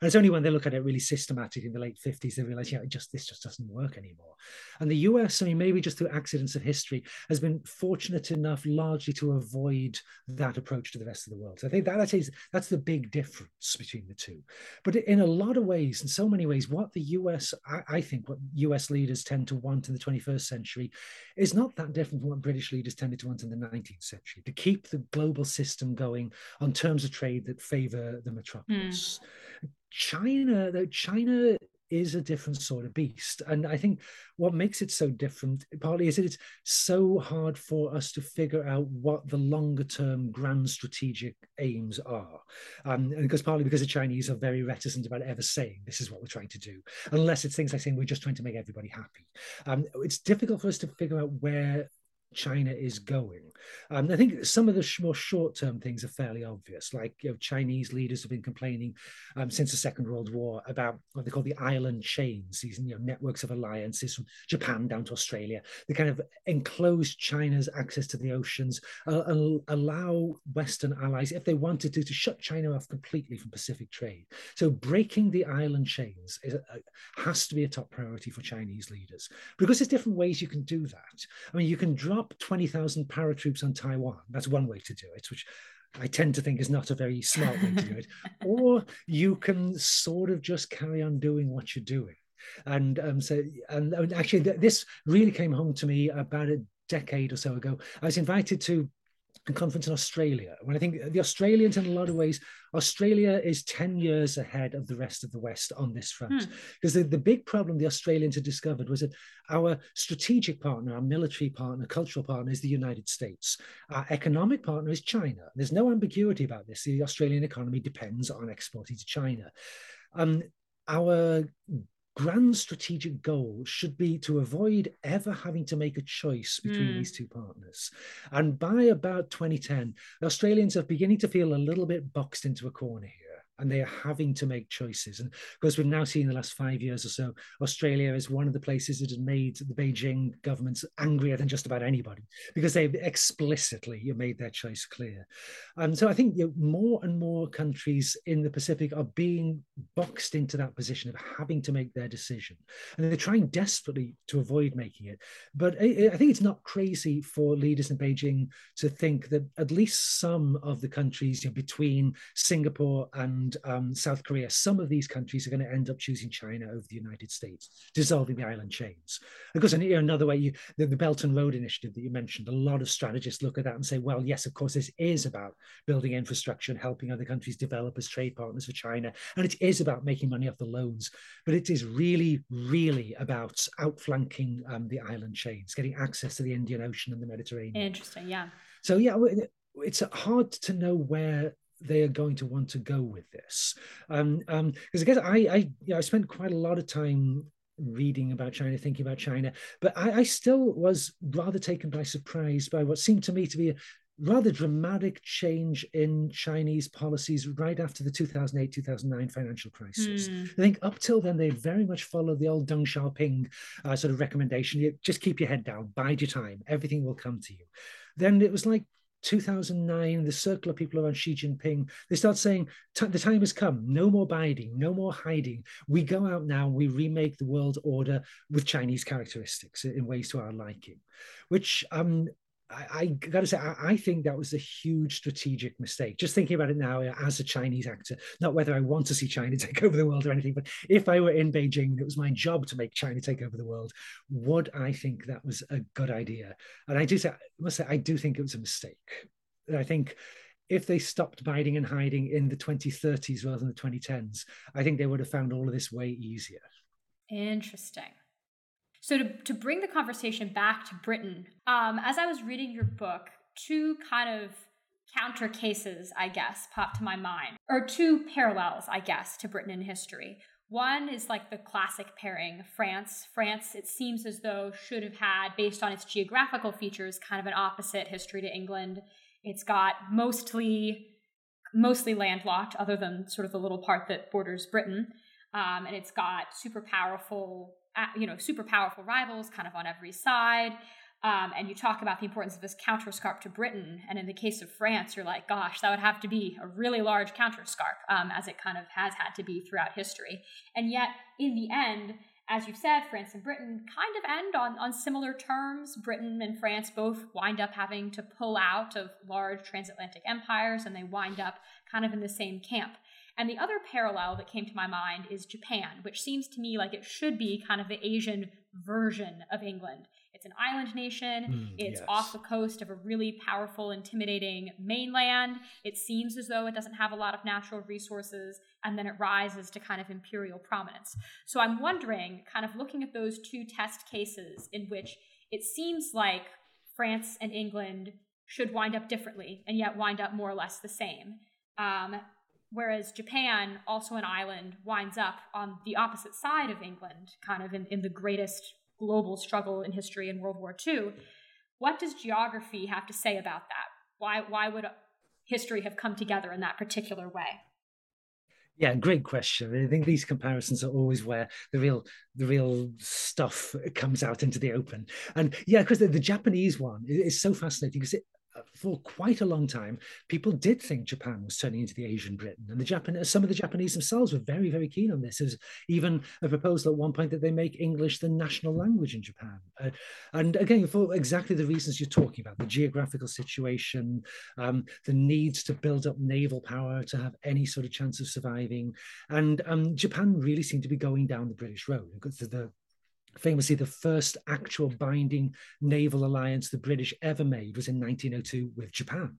And it's only when they look at it really systematically in the late fifties, they realize, yeah, it just, this just doesn't work anymore. And the U S, I mean, maybe just through accidents of history, has been fortunate enough largely to avoid that approach to the rest of the world. So I think that, that is, that's the big difference between the two. But in a lot of ways, in so many ways, what the U S, I, I think what U S leaders tend to want in the twenty-first century is not that different from what British leaders tended to want in the nineteenth century, to keep the global system going on terms of trade that favour the metropolis. Mm. China, though, China is a different sort of beast. And I think what makes it so different, partly, is that it's so hard for us to figure out what the longer term grand strategic aims are. Um, and because partly because the Chinese are very reticent about ever saying, this is what we're trying to do, unless it's things like saying, we're just trying to make everybody happy. Um, it's difficult for us to figure out where China is going. Um, I think some of the sh- more short-term things are fairly obvious, like you know, Chinese leaders have been complaining um, since the Second World War about what they call the island chains, these you know, networks of alliances from Japan down to Australia. They kind of enclose China's access to the oceans, uh, uh, allow Western allies, if they wanted to, to shut China off completely from Pacific trade. So breaking the island chains is a, a, has to be a top priority for Chinese leaders, because there's different ways you can do that. I mean, you can drop up twenty thousand paratroops on Taiwan. That's one way to do it, which I tend to think is not a very smart way to do it. Or you can sort of just carry on doing what you're doing. And um, so, and, and actually, th- this really came home to me about a decade or so ago. I was invited to conference in Australia. When I think the Australians, in a lot of ways, Australia is ten years ahead of the rest of the West on this front. Because hmm. the, the big problem the Australians had discovered was that our strategic partner, our military partner, cultural partner is the United States. Our economic partner is China. There's no ambiguity about this. The Australian economy depends on exporting to China. Um, our grand strategic goal should be to avoid ever having to make a choice between mm. these two partners. And by about twenty ten, Australians are beginning to feel a little bit boxed into a corner here, and they are having to make choices. And of course, we've now seen in the last five years or so, Australia is one of the places that has made the Beijing governments angrier than just about anybody, because they've explicitly made their choice clear. And um, so I think you know, more and more countries in the Pacific are being boxed into that position of having to make their decision. And they're trying desperately to avoid making it. But I, I think it's not crazy for leaders in Beijing to think that at least some of the countries you know, between Singapore and And, um, South Korea, some of these countries are going to end up choosing China over the United States, dissolving the island chains. Of course, another way, you, the, the Belt and Road Initiative that you mentioned, a lot of strategists look at that and say, well, yes, of course, this is about building infrastructure and helping other countries develop as trade partners for China. And it is about making money off the loans. But it is really, really about outflanking um, the island chains, getting access to the Indian Ocean and the Mediterranean. Interesting, yeah. So, yeah, it's hard to know where they are going to want to go with this. Um, um, because I guess I, I, you know, I spent quite a lot of time reading about China, thinking about China, but I, I still was rather taken by surprise by what seemed to me to be a rather dramatic change in Chinese policies right after the two thousand eight two thousand nine financial crisis. Mm. I think up till then, they had very much followed the old Deng Xiaoping uh, sort of recommendation, you just keep your head down, bide your time, everything will come to you. Then it was like, two thousand nine, the circle of people around Xi Jinping, they start saying, the time has come, no more biding, no more hiding. We go out now, we remake the world order with Chinese characteristics in ways to our liking, which um, I, I got to say, I, I think that was a huge strategic mistake. Just thinking about it now as a Chinese actor, not whether I want to see China take over the world or anything, but if I were in Beijing and it was my job to make China take over the world, would I think that was a good idea? And I do say, I must say, I do think it was a mistake. And I think if they stopped biding and hiding in the twenty thirties rather than the twenty tens, I think they would have found all of this way easier. Interesting. So to, to bring the conversation back to Britain, um, as I was reading your book, two kind of counter cases, I guess, popped to my mind, or two parallels, I guess, to Britain in history. One is like the classic pairing, France. France, it seems as though, should have had, based on its geographical features, kind of an opposite history to England. It's got mostly, mostly landlocked, other than sort of the little part that borders Britain. Um, and it's got super powerful... you know, super powerful rivals kind of on every side. Um, and you talk about the importance of this counterscarp to Britain. And in the case of France, you're like, gosh, that would have to be a really large counterscarp, um, as it kind of has had to be throughout history. And yet, in the end, as you've said, France and Britain kind of end on, on similar terms. Britain and France both wind up having to pull out of large transatlantic empires, and they wind up kind of in the same camp. And the other parallel that came to my mind is Japan, which seems to me like it should be kind of the Asian version of England. It's an island nation. Mm, it's yes. off the coast of a really powerful, intimidating mainland. It seems as though it doesn't have a lot of natural resources, and then it rises to kind of imperial prominence. So I'm wondering, kind of looking at those two test cases in which it seems like France and England should wind up differently and yet wind up more or less the same. Um, Whereas Japan, also an island, winds up on the opposite side of England, kind of in, in the greatest global struggle in history in World War Two. What does geography have to say about that? Why, why would history have come together in that particular way? Yeah, great question. I think these comparisons are always where the real the real stuff comes out into the open. And yeah, because the, the Japanese one is so fascinating because it, for quite a long time, people did think Japan was turning into the Asian Britain. And the Japan, some of the Japanese themselves were very, very keen on this. There's even a proposal at one point that they make English the national language in Japan. Uh, and again, for exactly the reasons you're talking about, the geographical situation, um, the need to build up naval power to have any sort of chance of surviving. And um, Japan really seemed to be going down the British road. The, the, famously, the first actual binding naval alliance the British ever made was in nineteen oh two with Japan.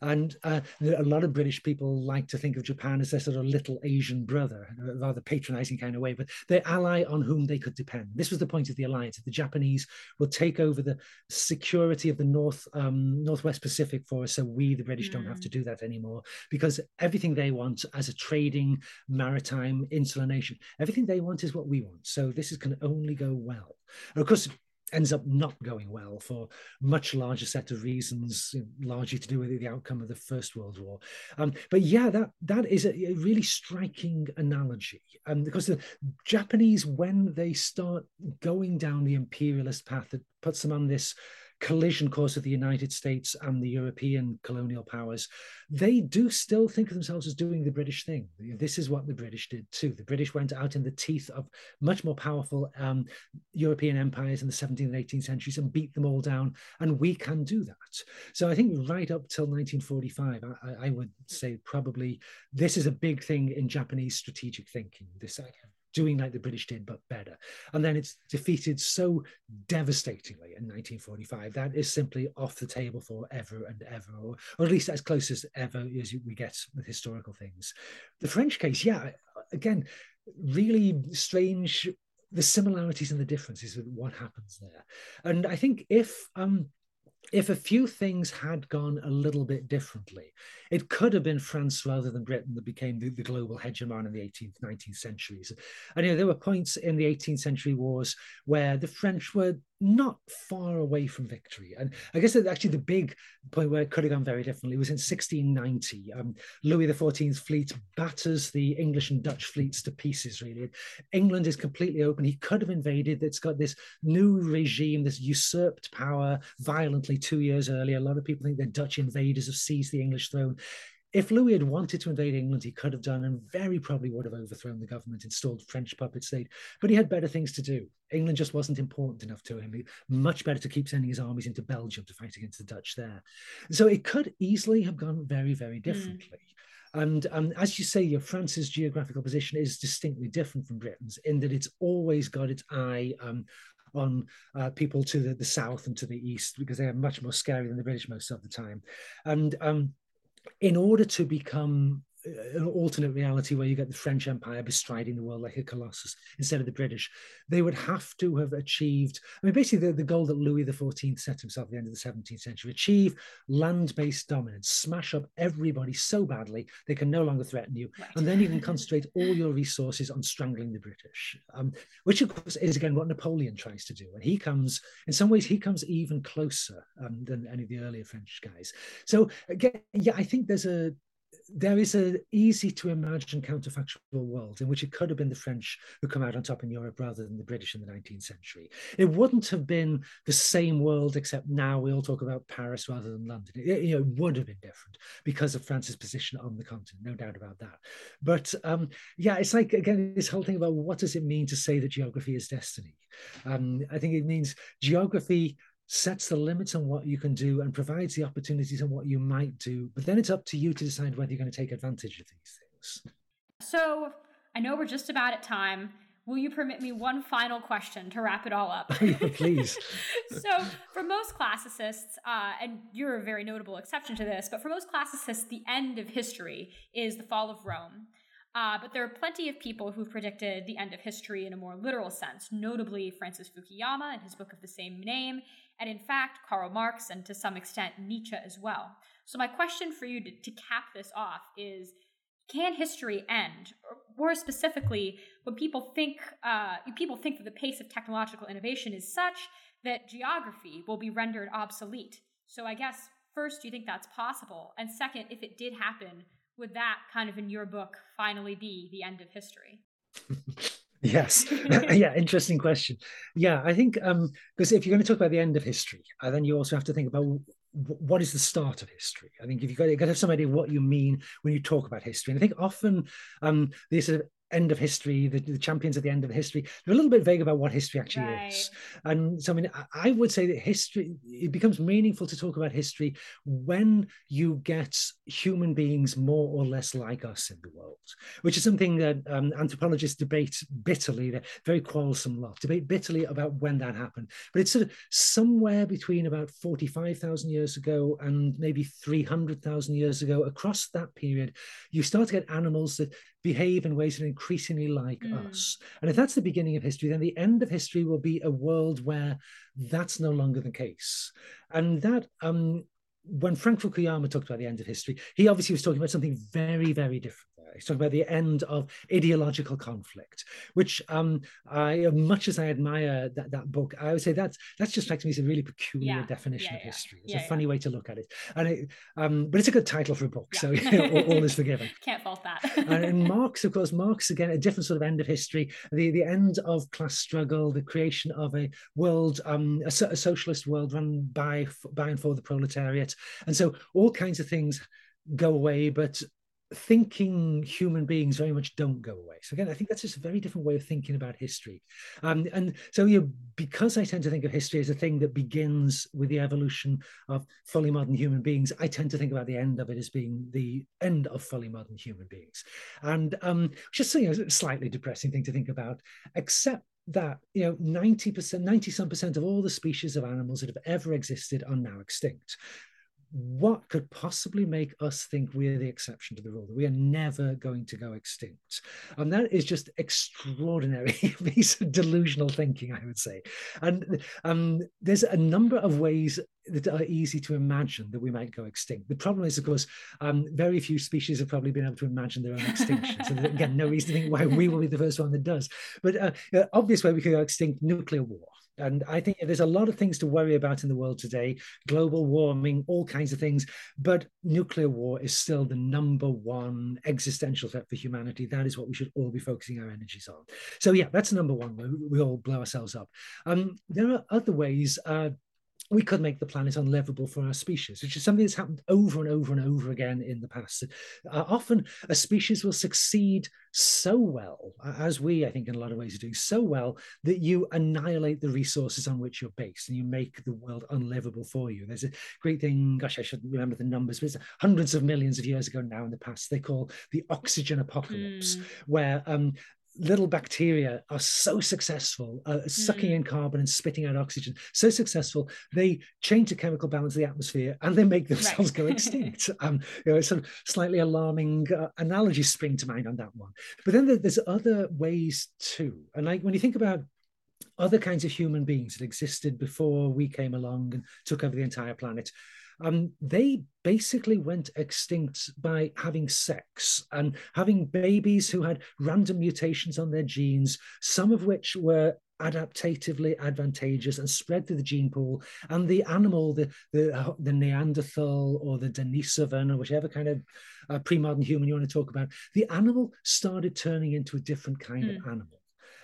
And uh, a lot of British people like to think of Japan as their sort of little Asian brother, in a rather patronizing kind of way, but their ally on whom they could depend. This was the point of the alliance. If the Japanese will take over the security of the North um, Northwest Pacific for us, so we, the British, mm. don't have to do that anymore, because everything they want as a trading, maritime, insular nation, everything they want is what we want. So this is, can only go well. And of course, it ends up not going well for much larger set of reasons, largely to do with the outcome of the First World War. Um, but yeah, that that is a really striking analogy, um, because the Japanese, when they start going down the imperialist path, that puts them on this collision course of the United States and the European colonial powers, they do still think of themselves as doing the British thing. This is what the British did too. The British went out in the teeth of much more powerful um, European empires in the seventeenth and eighteenth centuries and beat them all down, and we can do that. So I think right up till nineteen forty-five, I, I would say probably this is a big thing in Japanese strategic thinking, this idea doing like the British did, but better. And then it's defeated so devastatingly in nineteen forty-five. That is simply off the table for ever and ever, or, or at least as close as ever as we get with historical things. The French case, yeah, again, really strange, the similarities and the differences with what happens there. And I think if... Um, If a few things had gone a little bit differently, it could have been France rather than Britain that became the, the global hegemon in the eighteenth, nineteenth centuries. And you know, there were points in the eighteenth century wars where the French were not far away from victory. And I guess that actually the big point where it could have gone very differently was in sixteen ninety. Um, Louis the fourteenth's fleet batters the English and Dutch fleets to pieces, really. England is completely open. He could have invaded. It's got this new regime, this usurped power violently two years earlier. A lot of people think the Dutch invaders have seized the English throne. If Louis had wanted to invade England, he could have done, and very probably would have overthrown the government, installed French puppet state, but he had better things to do. England just wasn't important enough to him. Much better to keep sending his armies into Belgium to fight against the Dutch there. So it could easily have gone very, very differently. Mm. And um, as you say, your France's geographical position is distinctly different from Britain's in that it's always got its eye um, on uh, people to the, the south and to the east, because they are much more scary than the British most of the time. And um, in order to become an alternate reality where you get the French Empire bestriding the world like a colossus instead of the British, they would have to have achieved, I mean, basically the, the goal that Louis the fourteenth set himself at the end of the seventeenth century, achieve land-based dominance, smash up everybody so badly they can no longer threaten you. Right. And then you can concentrate all your resources on strangling the British, um, which of course is again what Napoleon tries to do. And he comes, in some ways, he comes even closer um, than any of the earlier French guys. So again, yeah, I think there's a, there is an easy to imagine counterfactual world in which it could have been the French who come out on top in Europe rather than the British in the nineteenth century. It wouldn't have been the same world, except now we all talk about Paris rather than London. It, you know, it would have been different because of France's position on the continent, no doubt about that. But um, yeah, it's like, again, this whole thing about what does it mean to say that geography is destiny? Um, I think it means geography sets the limits on what you can do and provides the opportunities on what you might do. But then it's up to you to decide whether you're going to take advantage of these things. So I know we're just about at time. Will you permit me one final question to wrap it all up? Please. So for most classicists, uh, and you're a very notable exception to this, but for most classicists, the end of history is the fall of Rome. Uh, but there are plenty of people who've predicted the end of history in a more literal sense, notably Francis Fukuyama in his book of the same name, and in fact, Karl Marx, and to some extent, Nietzsche as well. So my question for you to, to cap this off is, can history end? Or more specifically, when people think, uh, people think that the pace of technological innovation is such that geography will be rendered obsolete. So I guess, first, do you think that's possible? And second, if it did happen, would that kind of, in your book, finally be the end of history? Yes. Yeah, interesting question. Yeah, I think um, because if you're going to talk about the end of history, uh, then you also have to think about w- what is the start of history. I think if you've got, you've got to have some idea of what you mean when you talk about history. And I think often um, the sort of end of history, the, the champions at the end of history, they're a little bit vague about what history actually right. is. And so, I mean, I would say that history, it becomes meaningful to talk about history when you get human beings more or less like us in the world, which is something that um, anthropologists debate bitterly, they're very quarrelsome lot, debate bitterly about when that happened. But it's sort of somewhere between about forty-five thousand years ago and maybe three hundred thousand years ago, across that period, you start to get animals that behave in ways that are increasingly like mm. us. And if that's the beginning of history, then the end of history will be a world where that's no longer the case. And that, um, when Frank Fukuyama talked about the end of history, he obviously was talking about something very, very different. He's talking about the end of ideological conflict, which, um, I, much as I admire that, that book, I would say that's, that just strikes me as a really peculiar yeah. definition yeah, of yeah. history. It's yeah, a funny yeah. way to look at it. And it, um, but it's a good title for a book, yeah. so you know, all, all is forgiven. Can't fault that. and, and Marx, of course, Marx, again, a different sort of end of history, the, the end of class struggle, the creation of a world, um, a, a socialist world run by, by and for the proletariat. And so all kinds of things go away, but thinking human beings very much don't go away. So again, I think that's just a very different way of thinking about history. Um, and so you know, because I tend to think of history as a thing that begins with the evolution of fully modern human beings, I tend to think about the end of it as being the end of fully modern human beings. And um, just you know, a slightly depressing thing to think about, except that, you know, ninety percent, ninety some percent of all the species of animals that have ever existed are now extinct. What could possibly make us think we're the exception to the rule, that we are never going to go extinct? And that is just extraordinary piece of delusional thinking, I would say. And um, there's a number of ways that are easy to imagine that we might go extinct. The problem is, of course, um, very few species have probably been able to imagine their own extinction. So again, no reason to think why we will be the first one that does. But uh, obvious way we could go extinct, nuclear war. And I think there's a lot of things to worry about in the world today, global warming, all kinds of things, but nuclear war is still the number one existential threat for humanity. That is what we should all be focusing our energies on. So yeah, that's number one, where we all blow ourselves up. Um, there are other ways uh, we could make the planet unlivable for our species, which is something that's happened over and over and over again in the past. Uh, often a species will succeed so well, as we, I think, in a lot of ways are doing so well, that you annihilate the resources on which you're based and you make the world unlivable for you. There's a great thing, gosh, I shouldn't remember the numbers, but it's hundreds of millions of years ago now in the past, they call the oxygen apocalypse, mm. where um, little bacteria are so successful uh, sucking mm. in carbon and spitting out oxygen, so successful they change the chemical balance of the atmosphere and they make themselves right. go extinct. Um, you know, it's a slightly alarming uh, analogy spring to mind on that one. But then there's other ways too. And like when you think about other kinds of human beings that existed before we came along and took over the entire planet, Um, they basically went extinct by having sex and having babies who had random mutations on their genes, some of which were adaptatively advantageous and spread through the gene pool. And the animal, the the, the Neanderthal or the Denisovan or whichever kind of uh, pre-modern human you want to talk about, the animal started turning into a different kind mm. of animal.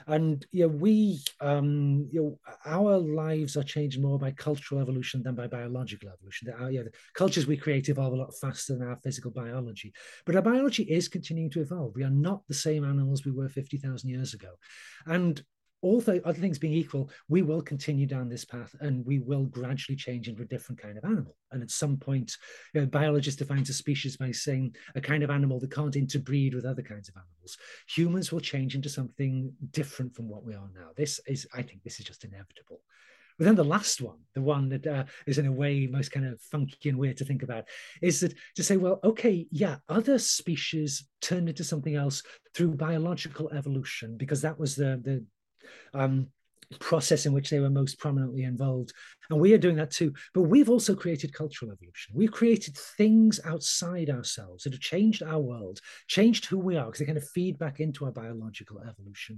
And yeah, you know, we, um, you know, our lives are changed more by cultural evolution than by biological evolution. Our, you know, the cultures we create evolve a lot faster than our physical biology. But our biology is continuing to evolve. We are not the same animals we were fifty thousand years ago. And all th- other things being equal, we will continue down this path and we will gradually change into a different kind of animal. And at some point, you know, biologists define a species by saying a kind of animal that can't interbreed with other kinds of animals. Humans will change into something different from what we are now. This is, I think this is just inevitable. But then the last one, the one that uh, is in a way most kind of funky and weird to think about, is that to say, well, okay, yeah, other species turned into something else through biological evolution, because that was the, the Um, process in which they were most prominently involved. And we are doing that too. But we've also created cultural evolution. We've created things outside ourselves that have changed our world, changed who we are, because they kind of feed back into our biological evolution.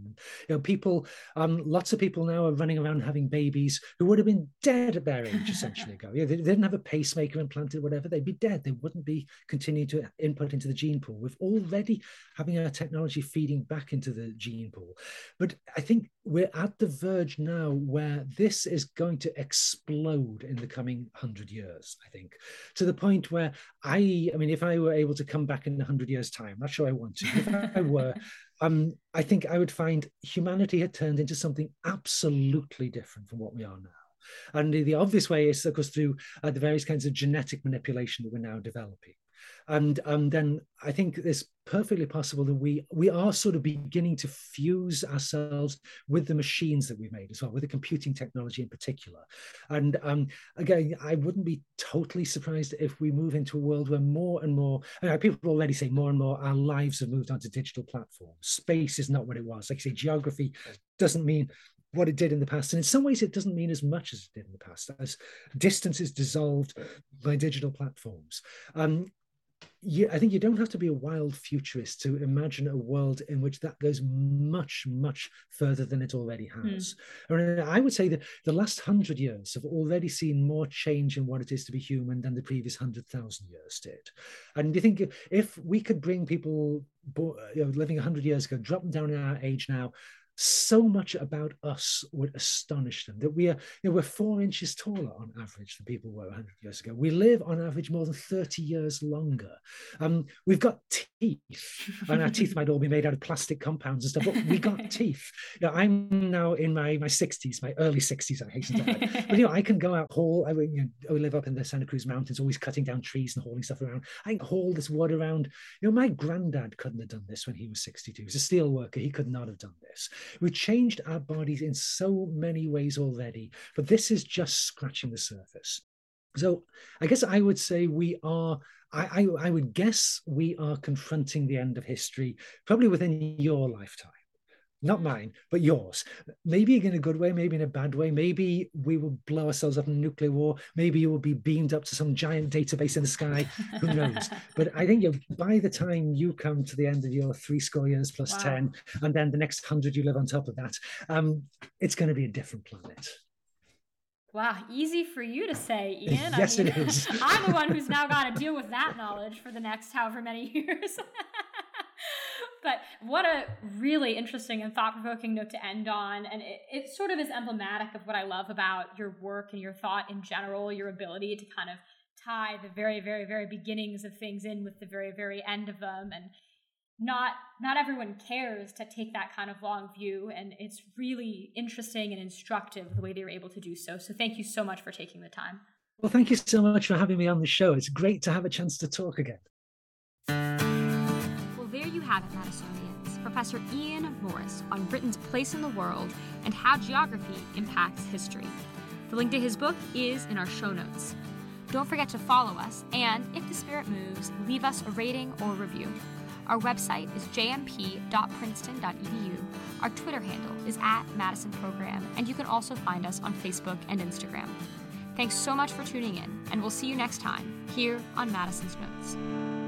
You know, people, um, lots of people now are running around having babies who would have been dead at their age a century ago. You know, they didn't have a pacemaker implanted, whatever, they'd be dead. They wouldn't be continuing to input into the gene pool. We've already having our technology feeding back into the gene pool. But I think we're at the verge now where this is going to explode in the coming hundred years, I think, to the point where I, I mean, if I were able to come back in a hundred years' time, not sure I want to, if I were, um, I think I would find humanity had turned into something absolutely different from what we are now. And the, the obvious way is, of course, through uh, the various kinds of genetic manipulation that we're now developing. And um, then I think it's perfectly possible that we we are sort of beginning to fuse ourselves with the machines that we made as well, with the computing technology in particular. And um, again, I wouldn't be totally surprised if we move into a world where more and more, I mean, people already say more and more, our lives have moved onto digital platforms. Space is not what it was. Like I say, geography doesn't mean what it did in the past. And in some ways, it doesn't mean as much as it did in the past, as distance is dissolved by digital platforms. Um, You, I think you don't have to be a wild futurist to imagine a world in which that goes much, much further than it already has. Mm. And I would say that the last hundred years have already seen more change in what it is to be human than the previous hundred thousand years did. And you think if we could bring people you know, living a hundred years ago, drop them down in our age now, so much about us would astonish them, that we are, you know, we're four inches taller on average than people were one hundred years ago. We live on average more than thirty years longer. Um, we've got teeth, and our teeth might all be made out of plastic compounds and stuff, but we got teeth. You know, I'm now in my, my sixties, my early sixties, I hasten to add. But you know, I can go out, haul, I, you know, I live up in the Santa Cruz Mountains, always cutting down trees and hauling stuff around. I can haul this wood around. You know, my granddad couldn't have done this when he was sixty-two. He was a steel worker. He could not have done this. We've changed our bodies in so many ways already, but this is just scratching the surface. So I guess I would say we are, I, I, I would guess we are confronting the end of history, probably within your lifetime. Not mine, but yours. Maybe in a good way, maybe in a bad way. Maybe we will blow ourselves up in a nuclear war. Maybe you will be beamed up to some giant database in the sky. Who knows? But I think you know, by the time you come to the end of your three score years plus wow. ten, and then the next hundred you live on top of that, um, it's going to be a different planet. Wow, easy for you to say, Ian. Yes, I mean, it is. I'm the one who's now got to deal with that knowledge for the next however many years. But what a really interesting and thought-provoking note to end on. And it, it sort of is emblematic of what I love about your work and your thought in general, your ability to kind of tie the very, very, very beginnings of things in with the very, very end of them. And not not everyone cares to take that kind of long view. And it's really interesting and instructive the way they were able to do so. So thank you so much for taking the time. Well, thank you so much for having me on the show. It's great to have a chance to talk again. Have it, Madisonians. Professor Ian Morris on Britain's place in the world and how geography impacts history. The link to his book is in our show notes. Don't forget to follow us, and if the spirit moves, leave us a rating or review. Our website is j m p dot princeton dot e d u. Our Twitter handle is at Madison Program, and you can also find us on Facebook and Instagram. Thanks so much for tuning in, and we'll see you next time here on Madison's Notes.